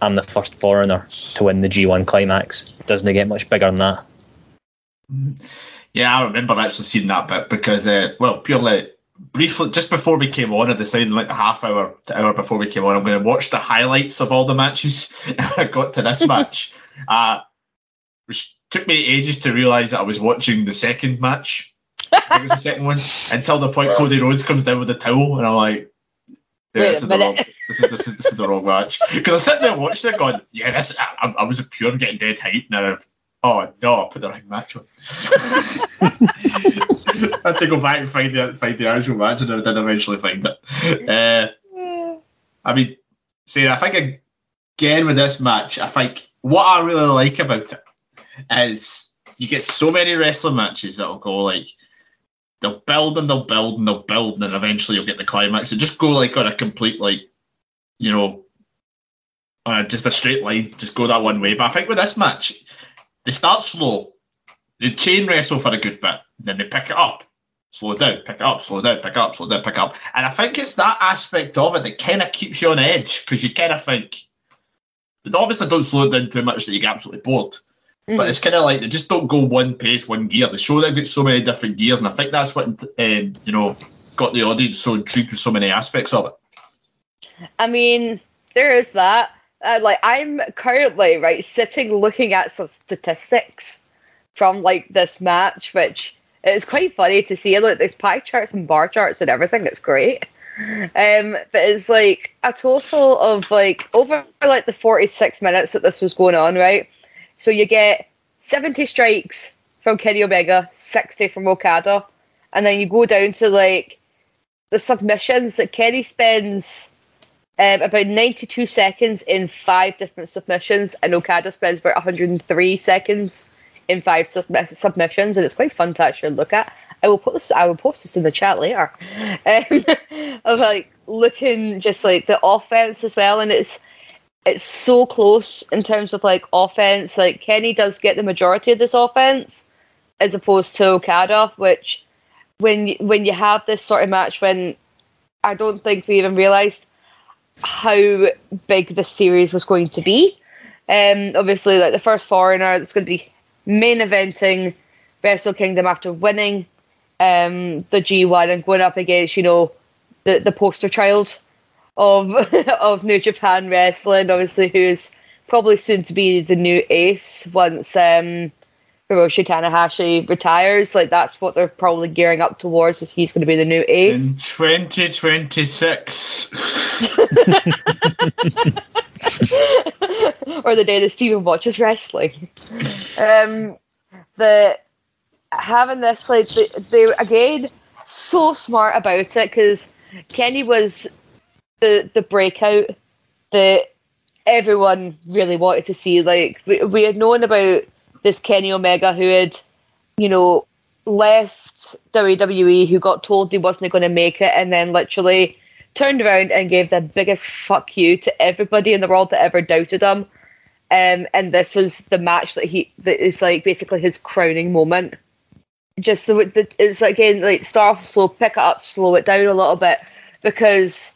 I'm the first foreigner to win the G one Climax. Doesn't get much bigger than that. Yeah, I remember actually seeing that bit because, uh, well, purely briefly, just before we came on, I decided like a half hour, to hour before we came on, I'm going to watch the highlights of all the matches. I got to this match, uh, which took me ages to realise that I was watching the second match. It was the second one, until the point Cody Rhodes comes down with a towel, and I'm like, yeah, Wait this, is the wrong, this, is, this, is, this is the wrong match. Because I'm sitting there watching it going, yeah, this, I, I was a pure getting dead hype now. Oh, no, I put the right match on. I had to go back and find the, find the actual match, and I did eventually find it. Uh, yeah. I mean, see, I think, again, with this match, I think what I really like about it is you get so many wrestling matches that'll go like, they'll build and they'll build and they'll build, and then eventually you'll get the climax. And just go like on a complete, like, you know, uh, just a straight line, just go that one way. But I think with this match, they start slow, they chain wrestle for a good bit, and then they pick it up, slow it down, pick it up, slow it down, pick it up, slow it down, pick it up. And I think it's that aspect of it that kind of keeps you on edge, because you kind of think, they obviously don't slow it down too much that you get absolutely bored. But it's kind of like they just don't go one pace, one gear. They show they've got so many different gears, and I think that's what um, you know, got the audience so intrigued with so many aspects of it. I mean, there is that. Uh, like I'm currently right sitting looking at some statistics from like this match, which is quite funny to see. Look, there's pie charts and bar charts and everything. It's great. Um, but it's like a total of like over like the forty-six minutes that this was going on, right? So you get seventy strikes from Kenny Omega, sixty from Okada, and then you go down to like the submissions that Kenny spends um, about ninety-two seconds in five different submissions, and Okada spends about one hundred three seconds in five submissions, and it's quite fun to actually look at. I will put this. I will post this in the chat later. Um, of like looking just like the offense as well, and it's it's so close in terms of like offense. Like Kenny does get the majority of this offense, as opposed to Okada, which when when you have this sort of match, when I don't think they even realized how big the series was going to be. Um, obviously, like the first foreigner that's going to be main eventing Wrestle Kingdom after winning um, the G one and going up against, you know, the, the poster child of of New Japan Wrestling, obviously, who's probably soon to be the new ace once um, Hiroshi Tanahashi retires. Like, that's what they're probably gearing up towards, is he's going to be the new ace. In twenty twenty-six. Or the day that Stephen watches wrestling. Um, the having this, like, they, they again so smart about it, because Kenny was the the breakout that everyone really wanted to see. Like we, we had known about this Kenny Omega who had, you know, left W W E, who got told he wasn't going to make it, and then literally turned around and gave the biggest fuck you to everybody in the world that ever doubted him. Um, and this was the match that he that is like basically his crowning moment. Just the, the it's like, again, like start off slow, pick it up, slow it down a little bit, because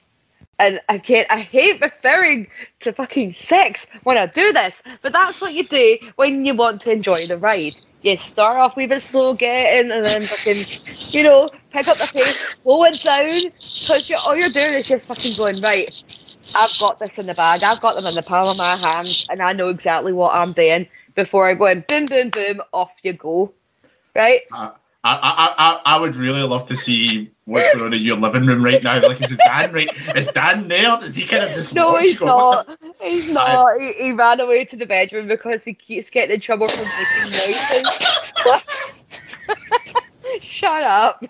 and again I hate referring to fucking sex when I do this, but that's what you do when you want to enjoy the ride. You start off with a slow getting, and then fucking, you know, pick up the pace, slow it down, because you, all you're doing is just fucking going, right, I've got this in the bag, I've got them in the palm of my hands, and I know exactly what I'm doing before I go in, boom, boom, boom, off you go, right? Uh, I, I I I would really love to see what's going on in your living room right now. Like, is it Dan right? Is Dan there? Is he kind of just... No, he's not. The... he's not. He's not. He ran away to the bedroom because he keeps getting in trouble for making noises. Shut up.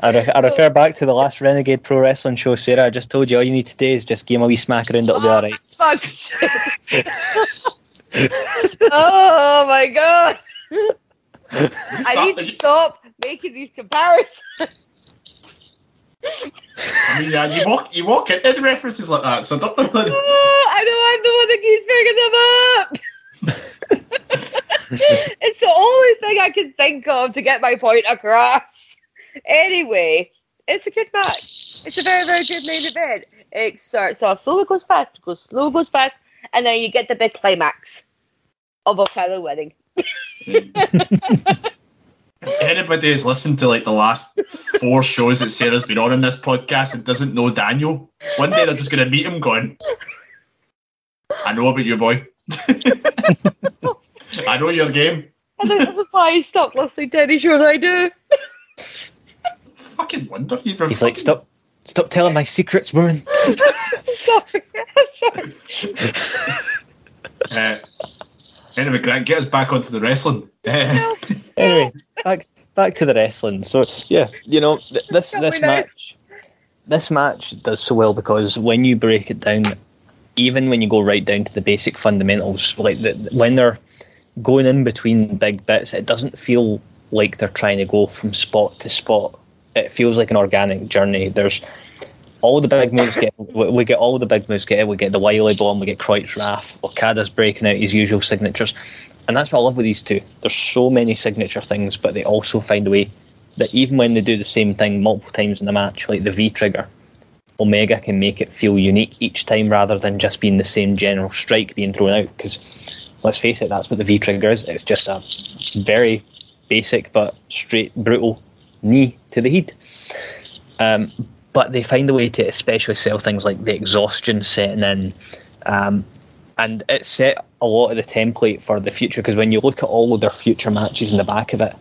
I, re- I refer back to the last Renegade Pro Wrestling show, Sarah. I just told you all you need today is just give him a wee smack around, it'll be alright. Oh my god. I need to stop making these comparisons. I mean, yeah, you walk, you walk it in references like that, so I don't know. Really... Oh, I know, I'm the one that keeps bringing them up. It's the only thing I can think of to get my point across. Anyway, it's a good match. It's a very, very good main event. It starts off slow, it goes fast, it goes slow, it goes fast, and then you get the big climax of Okada winning. If anybody has listened to like the last four shows that Sarah's been on in this podcast and doesn't know Daniel, one day they're just going to meet him going, I know about you, boy. I know your game. I think that's why I stopped listening to any show that I do. Fucking wonder you. He's like, stop, stop telling my secrets, woman. Sorry, sorry. uh, anyway, Grant, get us back onto the wrestling. Anyway, back back to the wrestling. So yeah, you know th- this this match, this match does so well because when you break it down, even when you go right down to the basic fundamentals, like the, when they're going in between big bits, it doesn't feel like they're trying to go from spot to spot. It feels like an organic journey. There's all the big moves. Get, we get all the big moves. Get we get the Wily Bomb. We get Kreutz Raff. Okada's breaking out his usual signatures, and that's what I love with these two. There's so many signature things, but they also find a way that even when they do the same thing multiple times in the match, like the V trigger, Omega can make it feel unique each time rather than just being the same general strike being thrown out. Because let's face it, that's what the V-trigger is. It's just a very basic but straight, brutal knee to the head. Um, but they find a way to especially sell things like the exhaustion setting in. Um, and it set a lot of the template for the future, because when you look at all of their future matches in the back of it,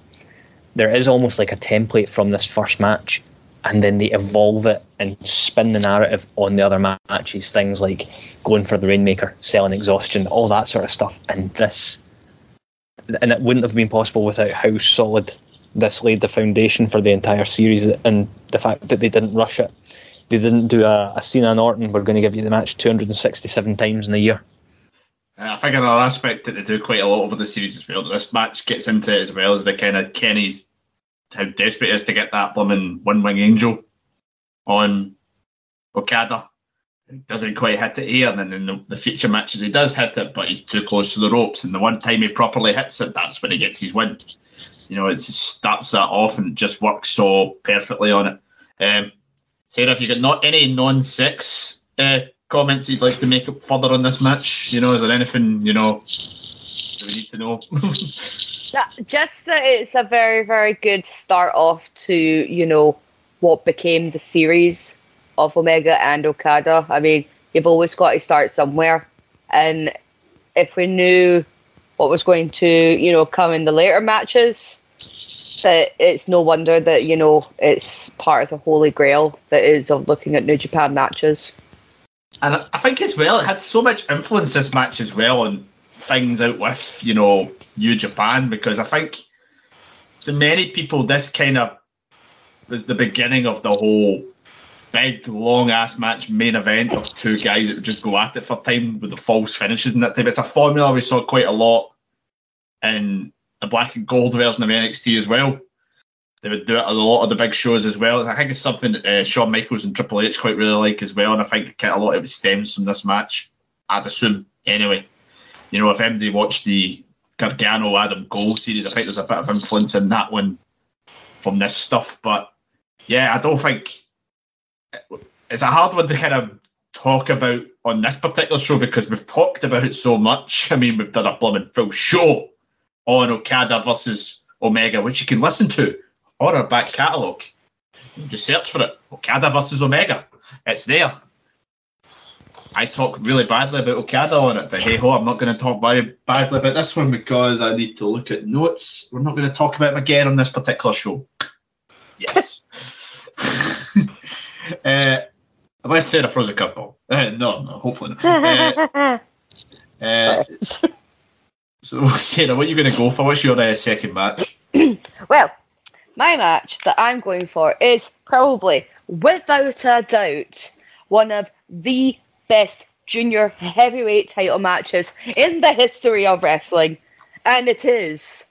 there is almost like a template from this first match, and then they evolve it and spin the narrative on the other matches, things like going for the Rainmaker, selling exhaustion, all that sort of stuff. And this, and it wouldn't have been possible without how solid this laid the foundation for the entire series, and the fact that they didn't rush it. They didn't do a, a Cena and Orton, we're going to give you the match two hundred sixty-seven times in a year. I think another aspect that they do quite a lot over the series as well, that this match gets into as well, is the kind of Kenny's, how desperate it is to get that blooming one-wing angel on Okada. He doesn't quite hit it here, and then in the, the future matches he does hit it, but he's too close to the ropes, and the one time he properly hits it, that's when he gets his win. You know, it starts that off and just works so perfectly on it. Um, Sarah, if you've got not any non-six uh, comments you'd like to make up further on this match, you know, is there anything, you know, that we need to know? Just that it's a very, very good start off to, you know, what became the series of Omega and Okada. I mean, you've always got to start somewhere. And if we knew what was going to, you know, come in the later matches, that it's no wonder that, you know, it's part of the holy grail that is of looking at New Japan matches. And I think as well, it had so much influence, this match as well, on things out with, you know, New Japan, because I think to many people this kind of was the beginning of the whole big, long-ass match main event of two guys that would just go at it for time with the false finishes and that type. It's a formula we saw quite a lot in the black and gold version of N X T as well. They would do it at a lot of the big shows as well. I think it's something that uh, Shawn Michaels and Triple H quite really like as well, and I think a lot of it stems from this match, I'd assume, anyway. You know, if anybody watched the Gargano-Adam Cole series, I think there's a bit of influence in that one from this stuff. But yeah, I don't think... It's a hard one to kind of talk about on this particular show because we've talked about it so much. I mean, we've done a blooming full show on Okada versus Omega, which you can listen to on our back catalogue. Just search for it. Okada versus Omega. It's there. I talk really badly about Okada on it, but hey-ho, I'm not going to talk badly about this one because I need to look at notes. We're not going to talk about him again on this particular show. Yes. Uh, unless Sarah throws a curveball. Uh, no, no, hopefully not. Uh, uh, so, Sarah, what are you going to go for? What's your uh, second match? Well, my match that I'm going for is probably, without a doubt, one of the best junior heavyweight title matches in the history of wrestling. And it is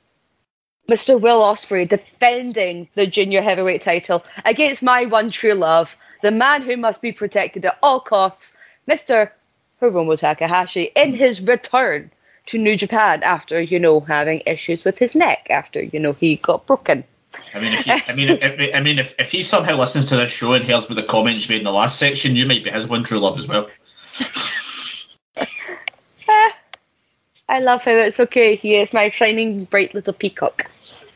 Mister Will Ospreay defending the junior heavyweight title against my one true love, the man who must be protected at all costs, Mister Hiromu Takahashi, in his return to New Japan after, you know, having issues with his neck after, you know, he got broken. I mean, if he, I mean, if, I mean, if, if he somehow listens to this show and hears about the comments made in the last section, you might be his one true love as well. I love him. It's okay. He is my shining bright little peacock.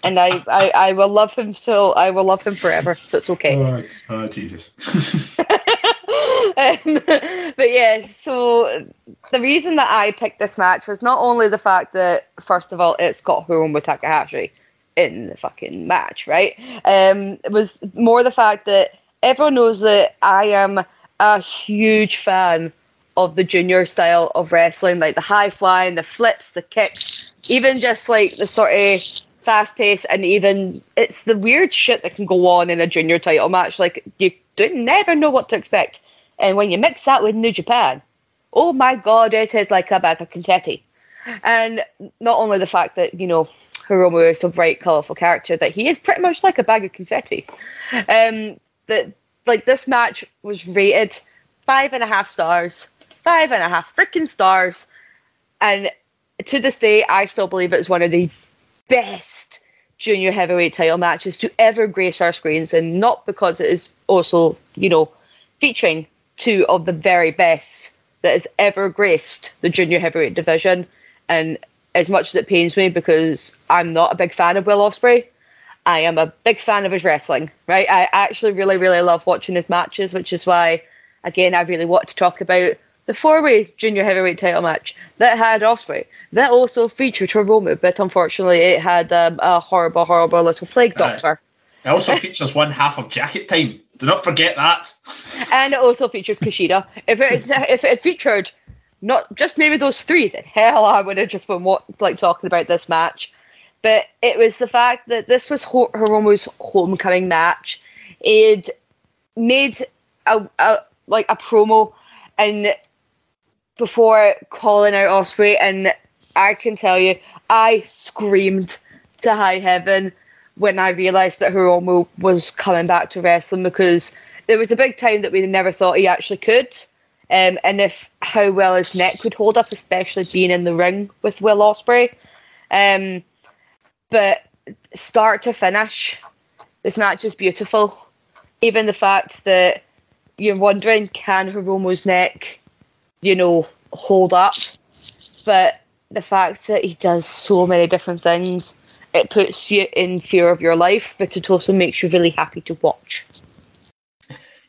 And I, I, I will love him so I will love him forever, so it's okay. Oh, oh Jesus. um, but yeah, so the reason that I picked this match was not only the fact that, first of all, it's got Hiromu Takahashi in the fucking match, right? Um, it was more the fact that everyone knows that I am a huge fan of the junior style of wrestling, like the high flying, the flips, the kicks, even just like the sort of fast pace, and even it's the weird shit that can go on in a junior title match. Like, you do never know what to expect, and when you mix that with New Japan, oh my god, it is like a bag of confetti. And not only the fact that, you know, Hiromu is a bright, colourful character, that he is pretty much like a bag of confetti. Um, that like this match was rated five and a half stars, five and a half freaking stars, and to this day, I still believe it's one of the best junior heavyweight title matches to ever grace our screens, and not because it is also, you know, featuring two of the very best that has ever graced the junior heavyweight division. And as much as it pains me, because I'm not a big fan of Will Ospreay, I am a big fan of his wrestling, right? I actually really, really love watching his matches, which is why, again, I really want to talk about the four-way junior heavyweight title match that had Ospreay, that also featured Hiromu, but unfortunately it had um, a horrible, horrible little plague doctor. Uh, it also features one half of Jacket Time. Do not forget that. And it also features Kushida. If it if it featured not just maybe those three, then hell, I would have just been what, like talking about this match. But it was the fact that this was Ho- Hiromu's homecoming match. It made a, a like a promo, and before calling out Ospreay, and I can tell you, I screamed to high heaven when I realised that Hiromu was coming back to wrestling, because there was a big time that we never thought he actually could. Um, and if how well his neck would hold up, especially being in the ring with Will Ospreay. Um, but start to finish, this match is beautiful. Even the fact that you're wondering, can Hiromu's neck, you know, hold up? But the fact that he does so many different things, it puts you in fear of your life, but it also makes you really happy to watch.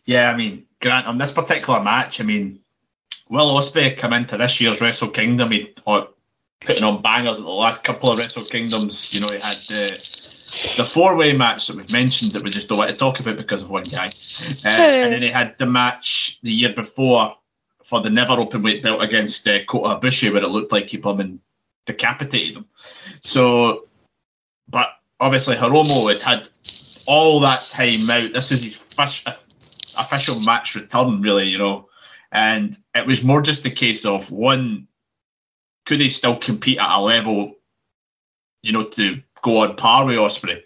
Yeah, I mean, Grant, on this particular match, I mean, Will Ospreay come into this year's Wrestle Kingdom, he or, putting on bangers at the last couple of Wrestle Kingdoms. You know, he had uh, the four-way match that we've mentioned that we just don't want to talk about because of one guy. Uh, and then he had the match the year before for the never openweight belt against uh, Kota Ibushi, where it looked like he blooming decapitated him. So, but obviously Hiromu had had all that time out. This is his first official match return, really, you know, and it was more just the case of, one, could he still compete at a level, you know, to go on par with Ospreay,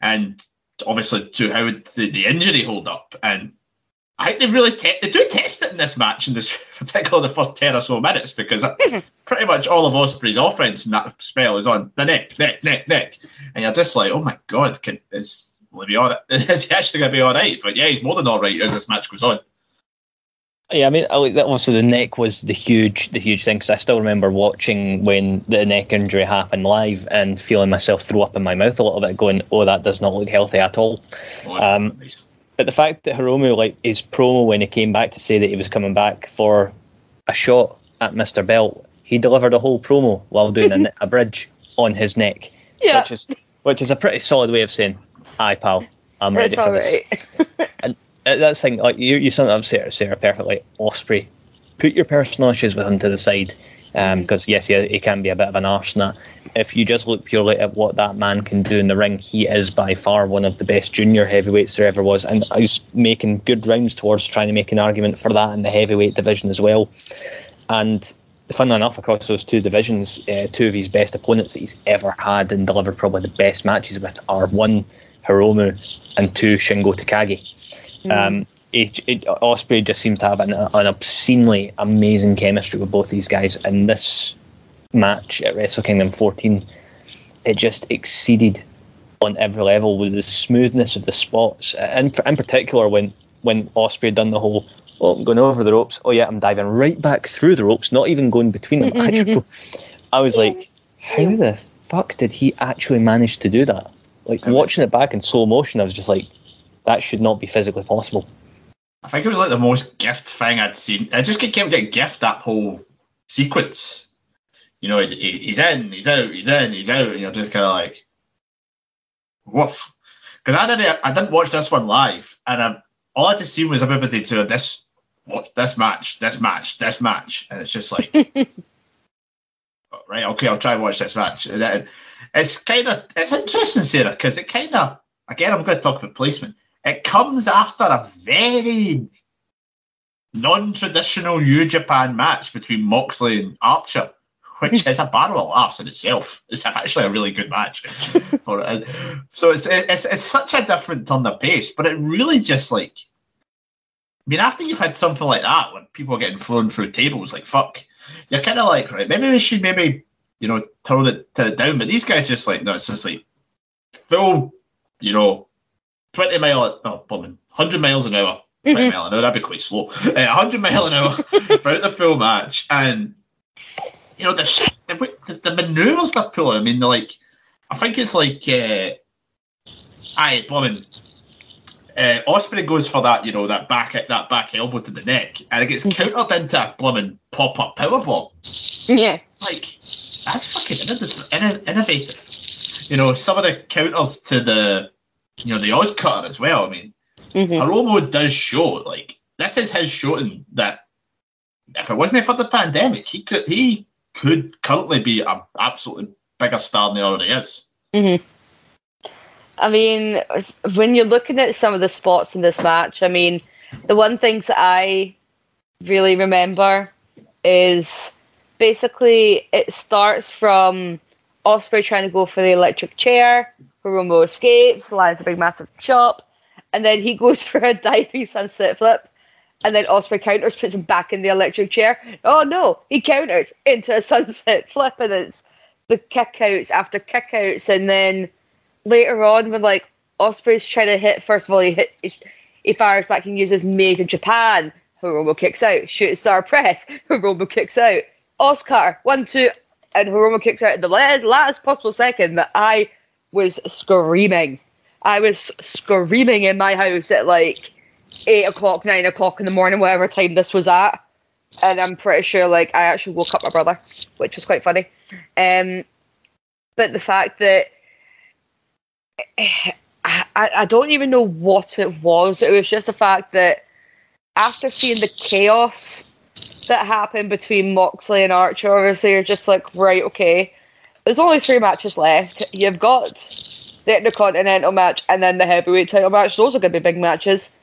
and obviously, to how would the, the injury hold up? And I think they really te- they do test it in this match, in this particularly the first ten or so minutes, because pretty much all of Ospreay's offense in that spell is on the neck, neck, neck, neck, and you're just like, oh my god, can is will he be all right? Is he actually going to be all right? But yeah, he's more than all right as this match goes on. Yeah, I mean, I like that one. So the neck was the huge, the huge thing, because I still remember watching when the neck injury happened live and feeling myself throw up in my mouth a little bit, going, "Oh, that does not look healthy at all." Oh, um, nice. But the fact that Hiromu, like his promo when he came back to say that he was coming back for a shot at Mister Belt, he delivered a whole promo while doing mm-hmm. a, a bridge on his neck, yeah. which is which is a pretty solid way of saying, "Aye, pal, I'm ready it's for this." Right. and, That's thing, like you, you summed up Sarah, Sarah perfectly. Ospreay, put your personal issues with him to the side, because um, yes, he, he can be a bit of an arse. If you just look purely at what that man can do in the ring, he is by far one of the best junior heavyweights there ever was, and he's making good rounds towards trying to make an argument for that in the heavyweight division as well. And funnily enough, across those two divisions, uh, two of his best opponents that he's ever had and delivered probably the best matches with are one, Hiromu, and two, Shingo Takagi. Mm. Um, it, it, Ospreay just seems to have an, an obscenely amazing chemistry with both these guys, and this match at Wrestle Kingdom fourteen, it just exceeded on every level with the smoothness of the spots, and in, in particular when, when Ospreay done the whole, oh, I'm going over the ropes, oh yeah, I'm diving right back through the ropes, not even going between them. actually, I was like, how the fuck did he actually manage to do that? Like, watching it back in slow motion, I was just like, that should not be physically possible. I think it was like the most gift thing I'd seen. I just kept getting gift that whole sequence. You know, he, he's in, he's out, he's in, he's out, and you're just kind of like, woof. Because I didn't, I didn't watch this one live, and I, all I had to see was everybody to this, watch this match, this match, this match, and it's just like, right, okay, I'll try and watch this match. And then, it's kind of, it's interesting, Sarah, because it kind of, again, I'm going to talk about placement. It comes after a very non-traditional New Japan match between Moxley and Archer, which is a barrel of laughs in itself. It's actually a really good match. for it. So it's, it's it's such a different turn of pace, but it really just like, I mean, after you've had something like that, when people are getting thrown through tables, like, fuck, you're kind of like, right, maybe we should maybe, you know, turn it, turn it down, but these guys just like, no, it's just like, full, you know, Twenty mile, oh, pardon, hundred miles an hour. Twenty mm-hmm. mile an hour. That'd be quite slow. Uh, hundred mile an hour throughout the full match, and you know the shit, the, the maneuvers they're pulling. I mean, they're like, I think it's like, uh, aye, pardon. Uh, Ospreay goes for that, you know, that back, that back elbow to the neck, and it gets mm-hmm. countered into a blooming pop up powerbomb. Yeah, like that's fucking innovative. You know, some of the counters to the, you know, the Oz cutter as well. I mean, mm-hmm. Hiromu does show, like, this is his showing that if it wasn't for the pandemic, he could he could currently be an absolutely bigger star than he already is. Mm-hmm. I mean, when you're looking at some of the spots in this match, I mean, the one thing that I really remember is basically it starts from Ospreay trying to go for the electric chair. Hiromu escapes, lands a big massive chop, and then he goes for a diving sunset flip. And then Ospreay counters, puts him back in the electric chair. Oh no, he counters into a sunset flip, and it's the kickouts after kickouts. And then later on, when like Ospreay's trying to hit, first of all, he hit, he, he fires back and uses Made in Japan. Hiromu kicks out, shoots star press. Hiromu kicks out, Oscar one two, and Hiromu kicks out at the last, last possible second. That I was screaming, I was screaming in my house at like eight o'clock, nine o'clock in the morning, whatever time this was at. And I'm pretty sure like I actually woke up my brother, which was quite funny. Um, but the fact that I, I don't even know what it was. It was just the fact that after seeing the chaos that happened between Moxley and Archer, obviously you're just like, right, okay, there's only three matches left. You've got the Intercontinental match and then the heavyweight title match. Those are going to be big matches.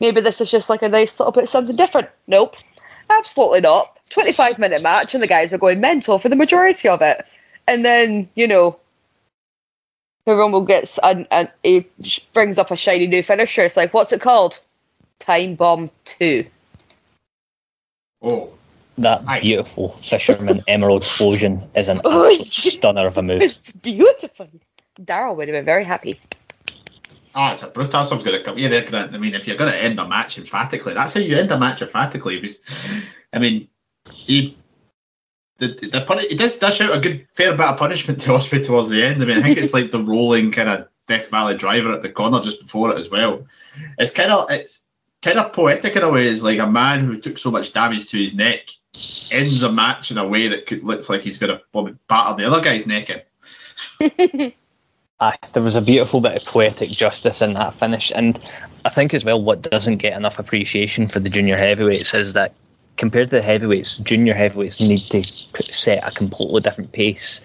Maybe this is just like a nice little bit of something different. Nope. Absolutely not. twenty-five minute match and the guys are going mental for the majority of it. And then, you know, Hiromu gets and an, he brings up a shiny new finisher. It's like, what's it called? Time Bomb two. Oh. That nice. Beautiful Fisherman Emerald Fusion is an oh, absolute stunner of a move. It's beautiful. Daryl would have been very happy. Oh, it's a brutal. That's what I was going to come here there, Grant. I mean, if you're going to end a match emphatically, that's how you end a match emphatically. Was, I mean, he the the puni- he does dish out a good fair bit of punishment to Ospreay towards the end. I mean, I think it's like the rolling kind of Death Valley driver at the corner just before it as well. It's kind of it's kind of poetic in a way. It's like a man who took so much damage to his neck ends a match in a way that could, looks like he's going to batter the other guy's neck in. Aye, there was a beautiful bit of poetic justice in that finish, and I think as well what doesn't get enough appreciation for the junior heavyweights is that compared to the heavyweights, junior heavyweights need to set a completely different pace.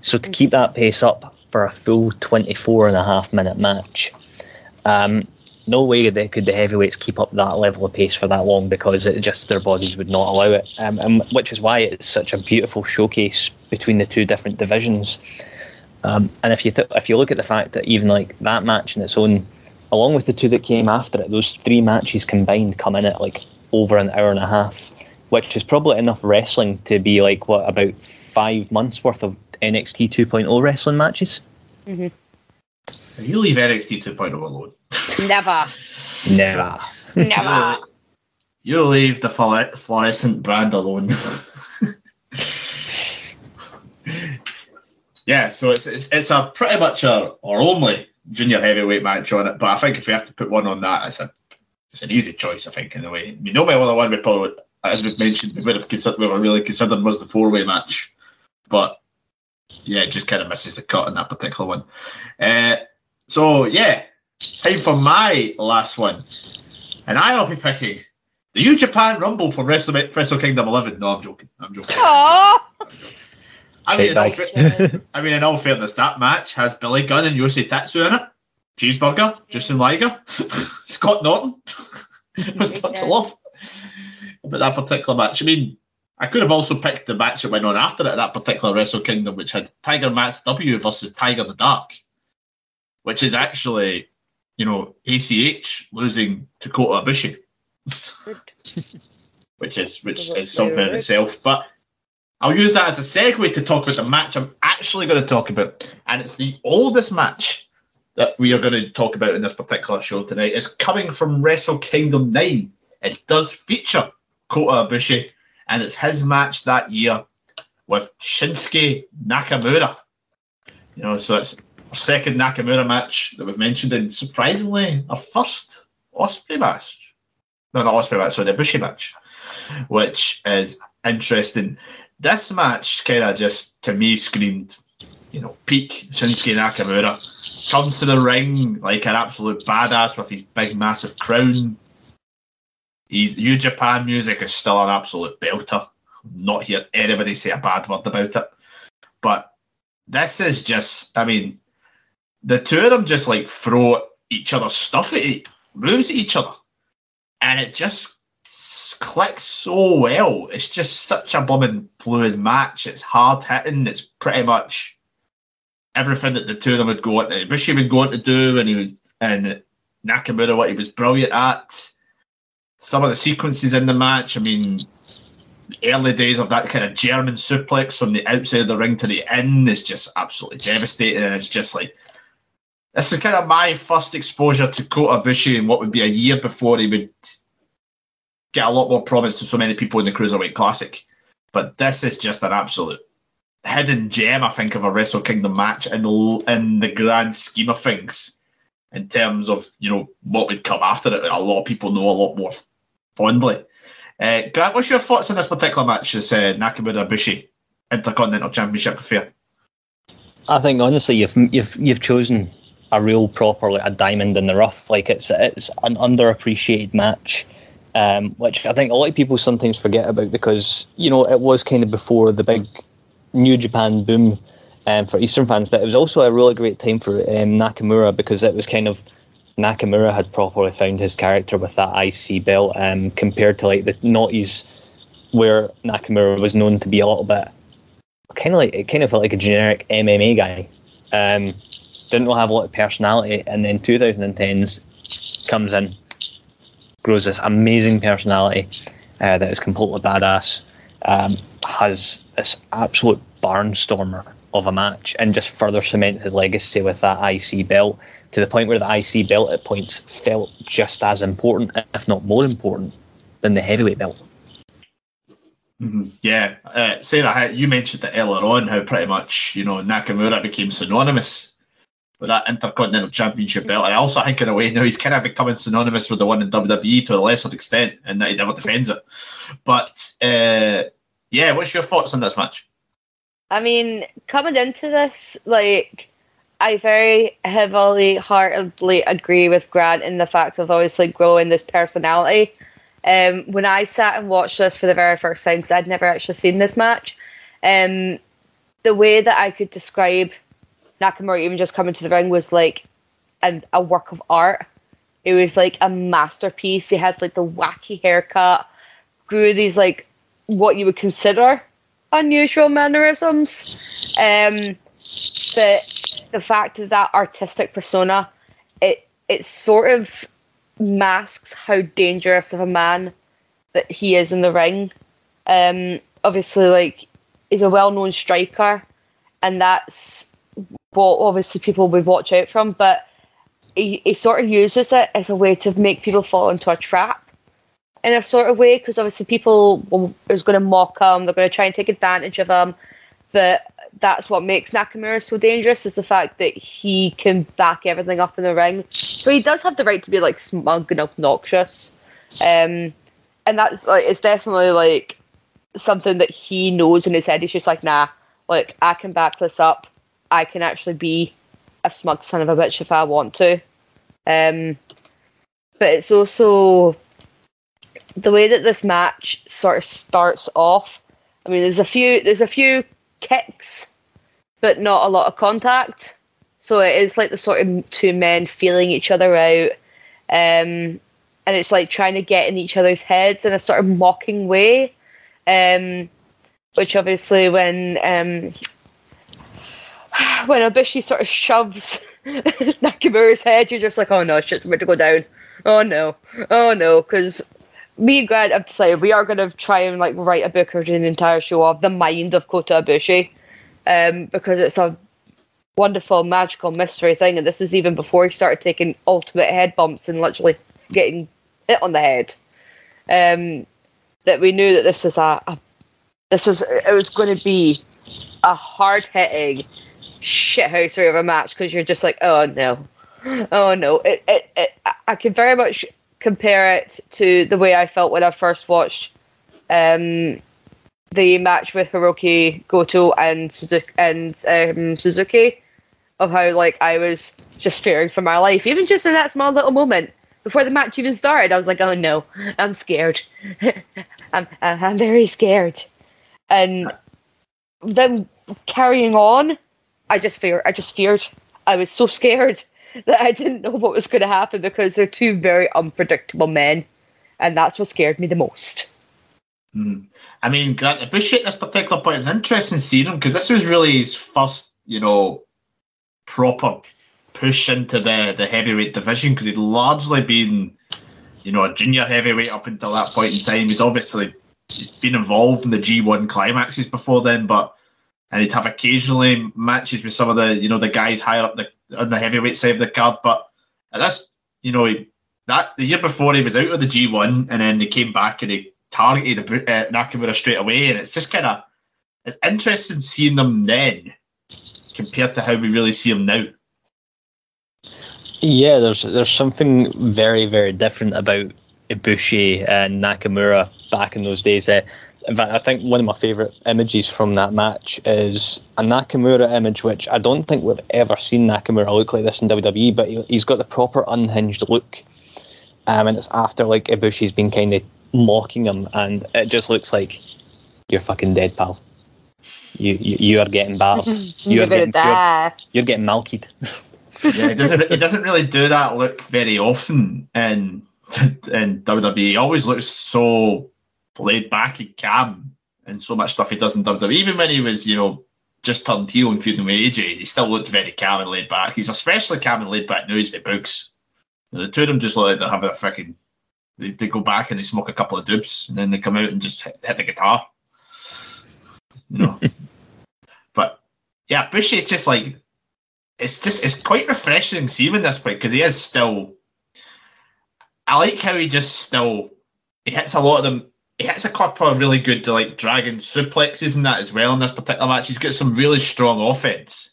So to keep that pace up for a full twenty-four and a half minute match, um, no way they, could the heavyweights keep up that level of pace for that long, because it just their bodies would not allow it, um, and which is why it's such a beautiful showcase between the two different divisions. Um, and if you th- if you look at the fact that even like that match in its own, along with the two that came after it, those three matches combined come in at like over an hour and a half, which is probably enough wrestling to be like what, about five months worth of N X T two point oh wrestling matches. Mm-hmm. You leave N X T two point oh alone. Never. Never. Never. You leave the fluorescent brand alone. Yeah, so it's it's it's a pretty much a or only junior heavyweight match on it, but I think if we have to put one on that, it's a it's an easy choice, I think, in a way. We know my other one we probably, as we've mentioned, we would have considered, we were really considering was the four way match, but yeah, it just kind of misses the cut in that particular one. Uh, so yeah, time for my last one, and I'll be picking the New Japan Rumble from Wrestle, Wrestle Kingdom eleven. No, I'm joking. I'm joking. Aww. I'm joking. I mean, in all fa- I mean, in all fairness, that match has Billy Gunn and Yoshi Tatsu in it. Cheeseburger, Justin Liger, Scott Norton. Was not to love about that particular match. I mean, I could have also picked the match that went on after it, that particular Wrestle Kingdom, which had Tiger Mask W versus Tiger the Dark, which is actually, you know, A C H losing to Kota Ibushi, which is which is something in itself, but. I'll use that as a segue to talk about the match I'm actually going to talk about. And it's the oldest match that we are going to talk about in this particular show tonight. It's coming from Wrestle Kingdom nine. It does feature Kota Ibushi, and it's his match that year with Shinsuke Nakamura. You know, so it's our second Nakamura match that we've mentioned, and surprisingly, our first Ospreay match. No, not Ospreay match, sorry, the Ibushi match, which is interesting. This match kind of just, to me, screamed, you know, peak Shinsuke Nakamura. Comes to the ring like an absolute badass with his big, massive crown. His New Japan music is still an absolute belter. Not hear anybody say a bad word about it. But this is just, I mean, the two of them just, like, throw each other's stuff at each, moves at each other. And it just clicks so well. It's just such a bombing fluid match. It's hard hitting. It's pretty much everything that the two of them would go on to, Ibushi would go on to do, and he was, and Nakamura, what he was brilliant at. Some of the sequences in the match, I mean, early days of that kind of German suplex from the outside of the ring to the in is just absolutely devastating. And it's just like, this is kind of my first exposure to Kota Ibushi and what would be a year before he would get a lot more promise to so many people in the Cruiserweight Classic. But this is just an absolute hidden gem, I think, of a Wrestle Kingdom match in the, in the grand scheme of things, in terms of, you know, what would come after it. A lot of people know a lot more fondly. Uh, Grant, what's your thoughts on this particular match, this uh, Nakamura-Ibushi Intercontinental Championship affair? I think, honestly, you've you've you've chosen a real proper, like, a diamond in the rough. Like, it's it's an underappreciated match, um, which I think a lot of people sometimes forget about because, you know, it was kind of before the big New Japan boom um, for Eastern fans, but it was also a really great time for um, Nakamura because it was kind of, Nakamura had properly found his character with that I C belt, um, compared to like the noughties where Nakamura was known to be a little bit kind of like, it kind of felt like a generic M M A guy. Um, didn't have a lot of personality, and then twenty tens comes in, grows this amazing personality uh, that is completely badass, um, has this absolute barnstormer of a match and just further cements his legacy with that I C belt to the point where the I C belt at points felt just as important, if not more important, than the heavyweight belt. Mm-hmm. Yeah, uh, Sarah, you mentioned that earlier on how pretty much, you know, Nakamura became synonymous with that Intercontinental Championship belt, and I also think in a way now he's kind of becoming synonymous with the one in W W E to a lesser extent, and that he never defends it. But uh, yeah, what's your thoughts on this match? I mean, coming into this, like, I very heavily, heartedly agree with Grant in the fact of obviously growing this personality. Um, when I sat and watched this for the very first time, because I'd never actually seen this match, um, the way that I could describe Nakamura even just coming to the ring was like an, a work of art. It was like a masterpiece. He had like the wacky haircut, grew these like what you would consider unusual mannerisms, um but the fact of that artistic persona, it it sort of masks how dangerous of a man that he is in the ring. Um obviously, like, he's a well-known striker, and that's what obviously people would watch out from, but he, he sort of uses it as a way to make people fall into a trap in a sort of way, because obviously people will, is going to mock him, they're going to try and take advantage of him, but that's what makes Nakamura so dangerous, is the fact that he can back everything up in the ring. So he does have the right to be like smug and obnoxious, um, and that's like, it's definitely like something that he knows in his head. He's just like, nah, like, I can back this up, I can actually be a smug son of a bitch if I want to. Um, but it's also the way that this match sort of starts off. I mean, there's a few there's a few kicks, but not a lot of contact. So it is like the sort of two men feeling each other out, um, and it's like trying to get in each other's heads in a sort of mocking way, um, which obviously when um, when Ibushi sort of shoves Nakamura's head, you're just like, oh no, shit's about to go down. Oh no, oh no, because me and Grant have decided we are going to try and like write a book or do an entire show of the mind of Kota Ibushi, um, because it's a wonderful, magical mystery thing, and this is even before he started taking ultimate head bumps and literally getting hit on the head. Um, that we knew that this was a, a this was it was going to be a hard hitting shithousery of a match, because you're just like, oh no, oh no. It it, it I can very much compare it to the way I felt when I first watched um, the match with Hiroki Goto and Suzuki, and um, Suzuki, of how like I was just fearing for my life, even just in that small little moment before the match even started. I was like, "Oh no, I'm scared. I'm I'm very scared." And then carrying on, I just fear. I just feared. I was so scared that I didn't know what was going to happen, because they're two very unpredictable men, and that's what scared me the most. Mm. I mean, Grant Ibushi at this particular point, it was interesting seeing him, because this was really his first, you know, proper push into the, the heavyweight division, because he'd largely been, you know, a junior heavyweight up until that point in time. He'd obviously been involved in the G one climaxes before then, but and he'd have occasionally matches with some of the, you know, the guys higher up the on the heavyweight side of the card. But that's, you know, he, that the year before he was out of the G one, and then he came back and he targeted uh, Nakamura straight away, and it's just kind of, it's interesting seeing them then compared to how we really see him now. Yeah, there's there's something very, very different about Ibushi and Nakamura back in those days. Uh, in fact, I think one of my favourite images from that match is a Nakamura image, which I don't think we've ever seen Nakamura look like this in W W E, but he, he's got the proper unhinged look. Um, and it's after, like, Ibushi's been kind of mocking him, and it just looks like, you're fucking dead, pal. You you, you are getting battered. You are getting, you're, you're getting malkied. Yeah, he doesn't, he doesn't really do that look very often in, in W W E. He always looks so laid back and calm, and so much stuff he does in W W E. Even when he was, you know, just turned heel and feuding with A J, he still looked very calm and laid back. He's especially calm and laid back now he's with Boogs. You know, the two of them just look like they have a fucking... They, they go back and they smoke a couple of dupes, and then they come out and just hit, hit the guitar. You know? But, yeah, Bushy is just like... It's just, it's quite refreshing seeing him at this point, because he is still, I like how he just still, he hits a lot of them, he hits a couple of really good, like, dragon suplexes and that as well in this particular match. He's got some really strong offense.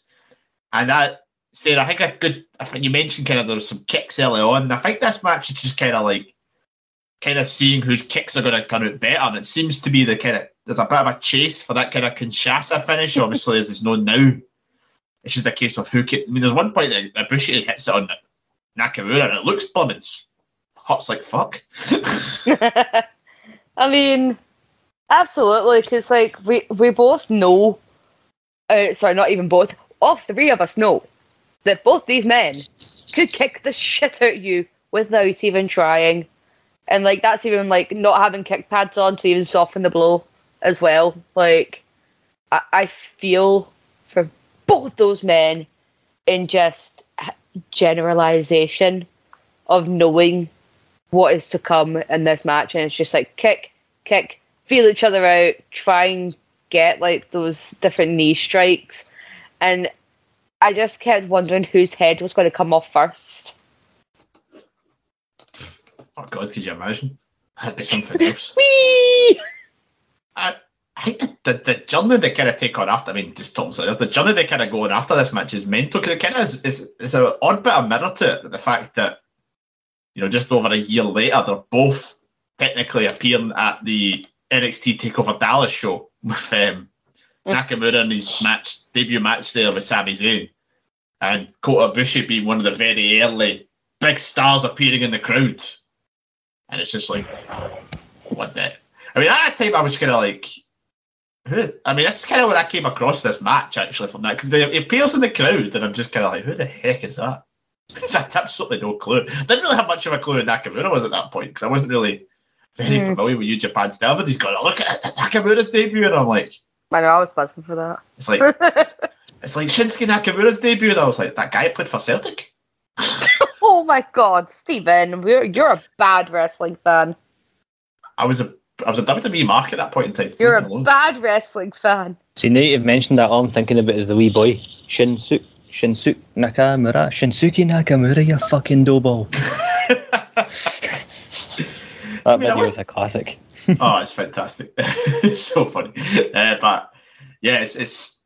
And that, Sarah, I think a good, I think you mentioned kind of there was some kicks early on, and I think this match is just kind of like, kind of seeing whose kicks are going to turn out better, and it seems to be the kind of, there's a bit of a chase for that kind of Kinshasa finish, obviously, as it's known now. It's just a case of who can... I mean, there's one point that Ibushi hits it on Nakamura and it looks bummins. Hot's like fuck. I mean, absolutely, because, like, we, we both know... Uh, sorry, not even both. All three of us know that both these men could kick the shit out of you without even trying. And, like, that's even, like, not having kick pads on to even soften the blow as well. Like, I, I feel... both those men in just generalization of knowing what is to come in this match. And it's just like kick, kick, feel each other out, try and get like those different knee strikes. And I just kept wondering whose head was going to come off first. Oh God, could you imagine? That'd be something else. Whee! I- I think the, the journey they kind of take on after, I mean, just Tom said, the journey they kind of go on after this match is mental, because it kind of is, is, is an odd bit of mirror to it, the fact that, you know, just over a year later, they're both technically appearing at the N X T TakeOver Dallas show with um, Nakamura in his match, debut match there with Sami Zayn, and Kota Ibushi being one of the very early big stars appearing in the crowd. And it's just like, what the... I mean, at that time, I was kind of like... Who is, I mean, that's kind of when I came across this match, actually, from that, because he appears in the crowd, and I'm just kind of like, who the heck is that? I had absolutely no clue. I didn't really have much of a clue who Nakamura was at that point, because I wasn't really very mm. familiar with New Japan stuff, and he's got, look at Nakamura's debut, and I'm like... I know, I was buzzing for that. It's like, it's, it's like Shinsuke Nakamura's debut, and I was like, that guy played for Celtic? Oh my God, Stephen, we're, you're a bad wrestling fan. I was a... I was a W W E mark at that point in time. You're a bad wrestling fan. See, now you've mentioned that, all I'm thinking about is the wee boy. Shinsuke, Shinsuke Nakamura. Shinsuke Nakamura, you fucking doughball. That I mean, video is a classic. Oh, it's fantastic. It's so funny. Uh, but, yeah, it's, it's...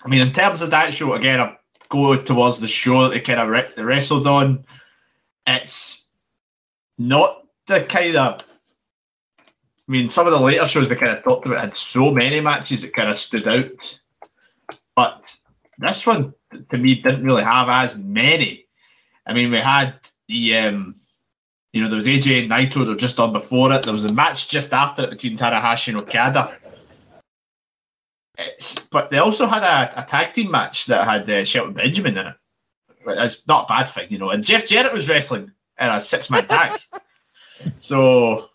I mean, in terms of that show, again, I go towards the show that they kind of re- wrestled on. It's not the kind of... I mean, some of the later shows they kind of talked about had so many matches that kind of stood out. But this one, to me, didn't really have as many. I mean, we had the, um, you know, there was A J and Naito that were just on before it. There was a match just after it between Tanahashi and Okada. It's, but they also had a, a tag team match that had uh, Shelton Benjamin in it. It's not a bad thing, you know. And Jeff Jarrett was wrestling in a six-man tag. So,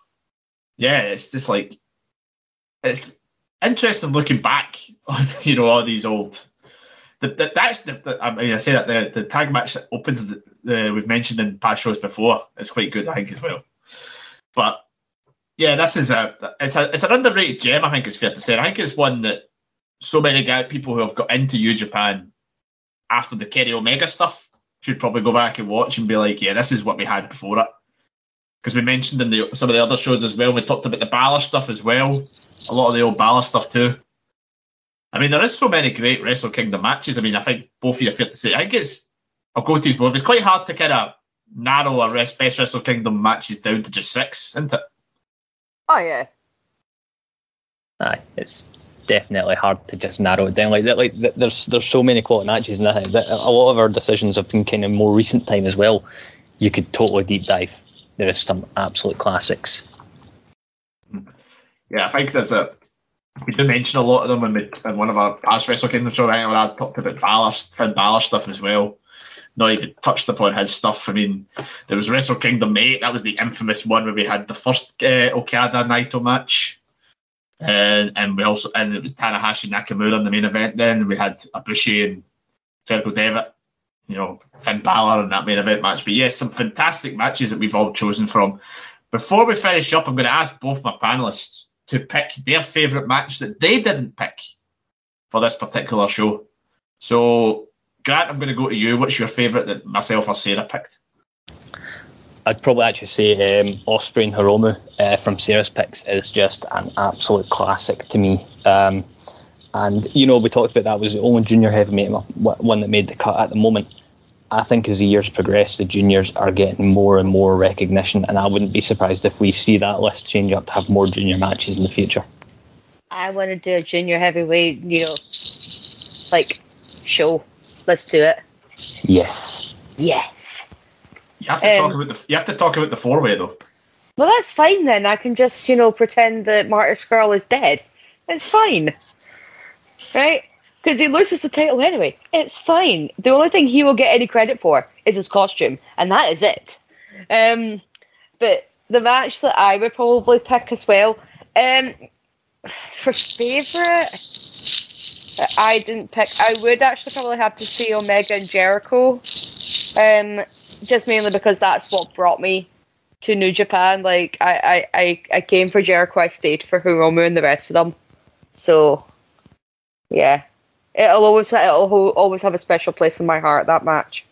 yeah, it's just like, it's interesting looking back on, you know, all these old. The, the, that's the, the, I mean, I say that the, the tag match that opens the, the we've mentioned in past shows before is quite good, I think, as well. But yeah, this is a it's a it's an underrated gem, I think it's fair to say. I think it's one that so many guy, people who have got into New Japan after the Kenny Omega stuff should probably go back and watch and be like, yeah, this is what we had before it. Because we mentioned in the some of the other shows as well, we talked about the Balor stuff as well, a lot of the old Balor stuff too. I mean, there is so many great Wrestle Kingdom matches. I mean, I think both of you are fair to say. I think it's, I'll go to these both. It's quite hard to kind of narrow a rest, best Wrestle Kingdom matches down to just six, isn't it? Oh, yeah. Aye, it's definitely hard to just narrow it down like that. Like, there's there's so many quality matches, and I think that a lot of our decisions have been kind of more recent time as well. You could totally deep dive. There is some absolute classics. Yeah, I think there's a. We do mention a lot of them in, the, in one of our past Wrestle Kingdom shows, right? When I talked about Balor, Finn Balor stuff as well. Not even touched upon his stuff. I mean, there was Wrestle Kingdom eight. That was the infamous one where we had the first uh, Okada Naito match, and and we also and it was Tanahashi Nakamura in the main event. Then we had Ibushi and Virgil Devitt, you know, Finn Balor in that main event match. But yes, some fantastic matches that we've all chosen from. Before we finish up, I'm going to ask both my panelists to pick their favourite match that they didn't pick for this particular show. So, Grant, I'm going to go to you. What's your favourite that myself or Sarah picked? I'd probably actually say um, Ospreay and Hiromu uh, from Sarah's picks is just an absolute classic to me. Um, and, you know, we talked about that was the only junior heavyweight one that made the cut at the moment. I think as the years progress, the juniors are getting more and more recognition, and I wouldn't be surprised if we see that list change up to have more junior matches in the future. I want to do a junior heavyweight, you know, like, show. Let's do it. Yes. Yes. You have to um, talk about the. You have to talk about the four-way though. Well, that's fine then. I can just, you know, pretend that Martyr Skrull is dead. It's fine, right? Because he loses the title anyway. It's fine. The only thing he will get any credit for is his costume, and that is it. Um, but the match that I would probably pick as well, um, for favourite, I didn't pick. I would actually probably have to see Omega and Jericho, um, just mainly because that's what brought me to New Japan. Like, I, I, I, I came for Jericho, I stayed for Hiromu and the rest of them. So, yeah. It'll always, it'll always have a special place in my heart, that match.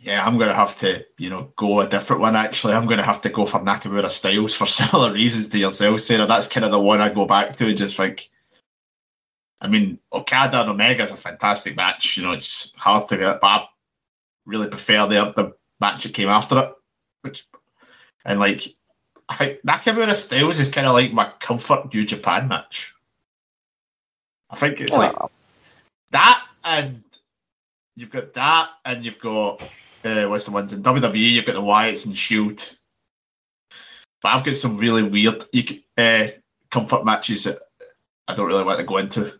Yeah, I'm going to have to, you know, go a different one, actually. I'm going to have to go for Nakamura Styles for similar reasons to yourself, Sarah. That's kind of the one I go back to and just think, I mean, Okada and Omega is a fantastic match. You know, it's hard to get, but I really prefer the, the match that came after it. Which, and, like, I think Nakamura Styles is kind of like my comfort New Japan match. I think it's like oh. that, and you've got that, and you've got uh, what's the ones in W W E? You've got the Wyatts and Shield, but I've got some really weird uh, comfort matches that I don't really want to go into.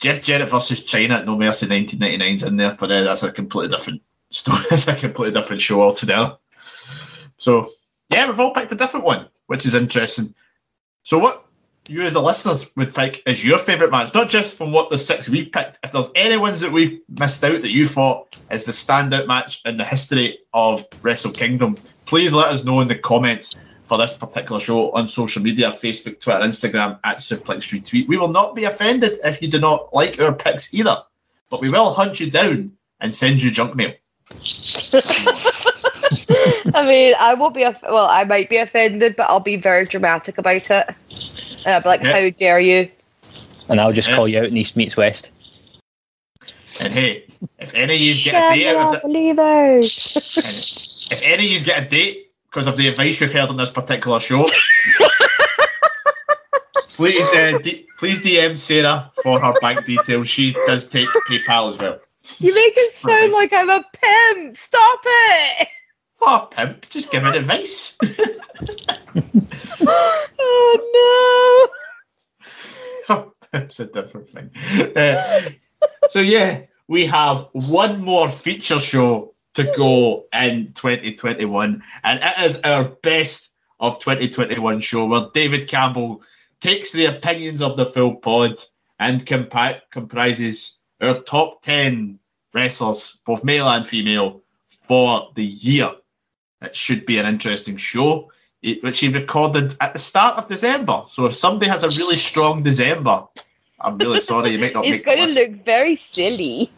Jeff Jarrett versus China at No Mercy nineteen ninety-nine's in there, but uh, that's a completely different story. That's a completely different show altogether. So yeah, we've all picked a different one, which is interesting. So what? You as the listeners would pick as your favourite match, not just from what the six we picked. If there's any ones that we've missed out that you thought is the standout match in the history of Wrestle Kingdom, please let us know in the comments for this particular show on social media, Facebook, Twitter, Instagram, at Suplex Retweet. We will not be offended if you do not like our picks either, but we will hunt you down and send you junk mail. I mean, I won't be, off- well, I might be offended, but I'll be very dramatic about it. And I'll be like, yeah. How dare you? And I'll just yeah. call you out in East Meets West. And hey, if any of you get a date out of the- if any of you get a date because of the advice you've heard on this particular show, please uh, d- please D M Sarah for her bank details. She does take PayPal as well. You make it sound like I'm a pimp. Stop it. Oh, pimp, just give it advice. Oh, no. Oh, that's a different thing. Uh, so, yeah, we have one more feature show to go in twenty twenty-one. And it is our best of twenty twenty-one show where David Campbell takes the opinions of the full pod and compa- comprises our top ten wrestlers, both male and female, for the year. It should be an interesting show, which he recorded at the start of December. So if somebody has a really strong December, I'm really sorry, you might not it's make it. It's going to look very silly.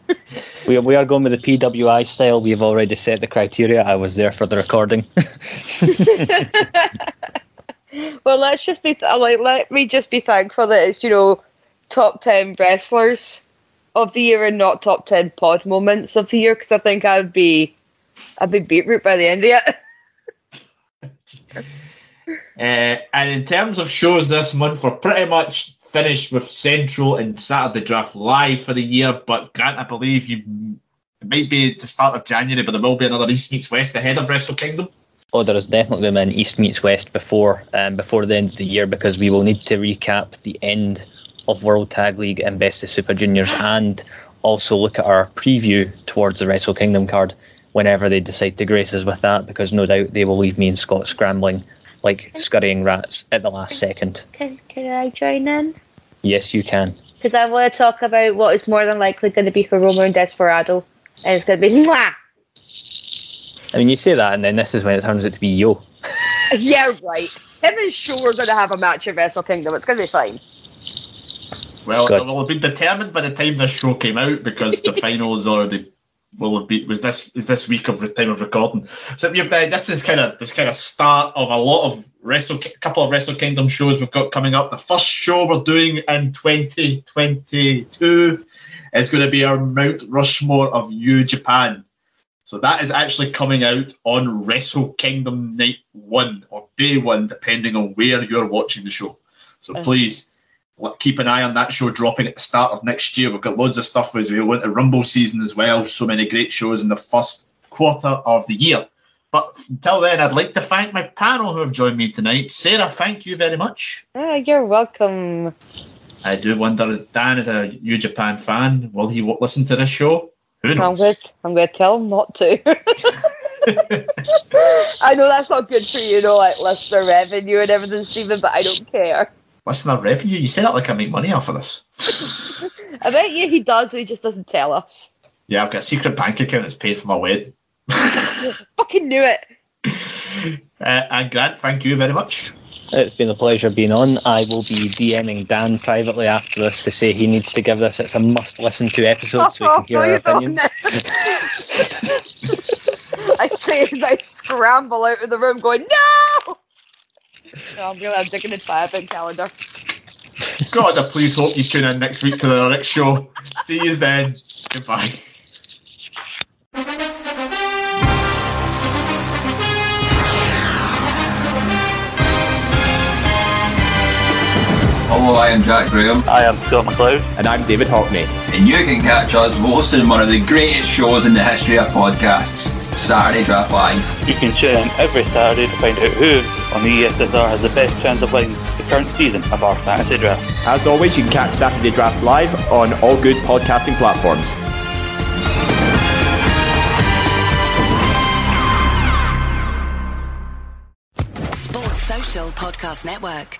we, are, we are going with the P W I style. We've already set the criteria. I was there for the recording. Well, let's just be th- like, let me just be thankful that it's, you know, top ten wrestlers of the year and not top ten pod moments of the year, because I think I'd be I'd be beetroot by the end of it. uh, and in terms of shows this month, we're pretty much finished with Central and Saturday Draft Live for the year. But Grant, I believe you it might be the start of January, but there will be another East Meets West ahead of Wrestle Kingdom. Oh, there is definitely an East Meets West before um, before the end of the year, because we will need to recap the end of World Tag League and Best of Super Juniors, and also look at our preview towards the Wrestle Kingdom card whenever they decide to grace us with that, because no doubt they will leave me and Scott scrambling like scurrying rats at the last second. Can can I join in? Yes, you can. Because I want to talk about what is more than likely going to be Hiromu and Desperado, and it's going to be mwah! I mean, you say that, and then this is when it turns out to be Yo. Yeah, right. Him and Sho are going to have a match at Wrestle Kingdom. It's going to be fine. Well, God. It will have been determined by the time this show came out, because the final is already... Will have been was this is this week of the time of recording. So you've uh, this is kind of this kind of start of a lot of wrestle, a couple of Wrestle Kingdom shows we've got coming up. The first show we're doing in twenty twenty-two is going to be our Mount Rushmore of New Japan. So that is actually coming out on Wrestle Kingdom night one or day one, depending on where you're watching the show. So okay. Please. Keep an eye on that show dropping at the start of next year. We've got loads of stuff as we went to Rumble season as well. So many great shows in the first quarter of the year. But until then, I'd like to thank my panel who have joined me tonight. Sarah, thank you very much. Oh, you're welcome. I do wonder if Dan is a New Japan fan. Will he listen to this show? Who knows? I'm going to, I'm going to tell him not to. I know that's not good for you, you know, like listener revenue and everything, Stephen, but I don't care. Listener revenue? You say that like I make money off of this. I bet you he does, and he just doesn't tell us. Yeah, I've got a secret bank account that's paid for my wedding. Fucking knew it. Uh, and Grant, thank you very much. It's been a pleasure being on. I will be DMing Dan privately after this to say he needs to give this. It's a must-listen to episode, so we can hear our opinions. I say as I scramble out of the room going, no! No, I'm really I'm digging into my advent calendar. God, I please hope you tune in next week to the next show. See you then. Goodbye. Hello, I am Jack Graham. I am Scott McLeod. And I'm David Hockney. And you can catch us hosting one of the greatest shows in the history of podcasts, Saturday Draft Live. You can tune in every Saturday to find out who on the E S S R has the best chance of winning the current season of our Fantasy Draft. As always, you can catch Saturday Draft Live on all good podcasting platforms. Sports Social Podcast Network.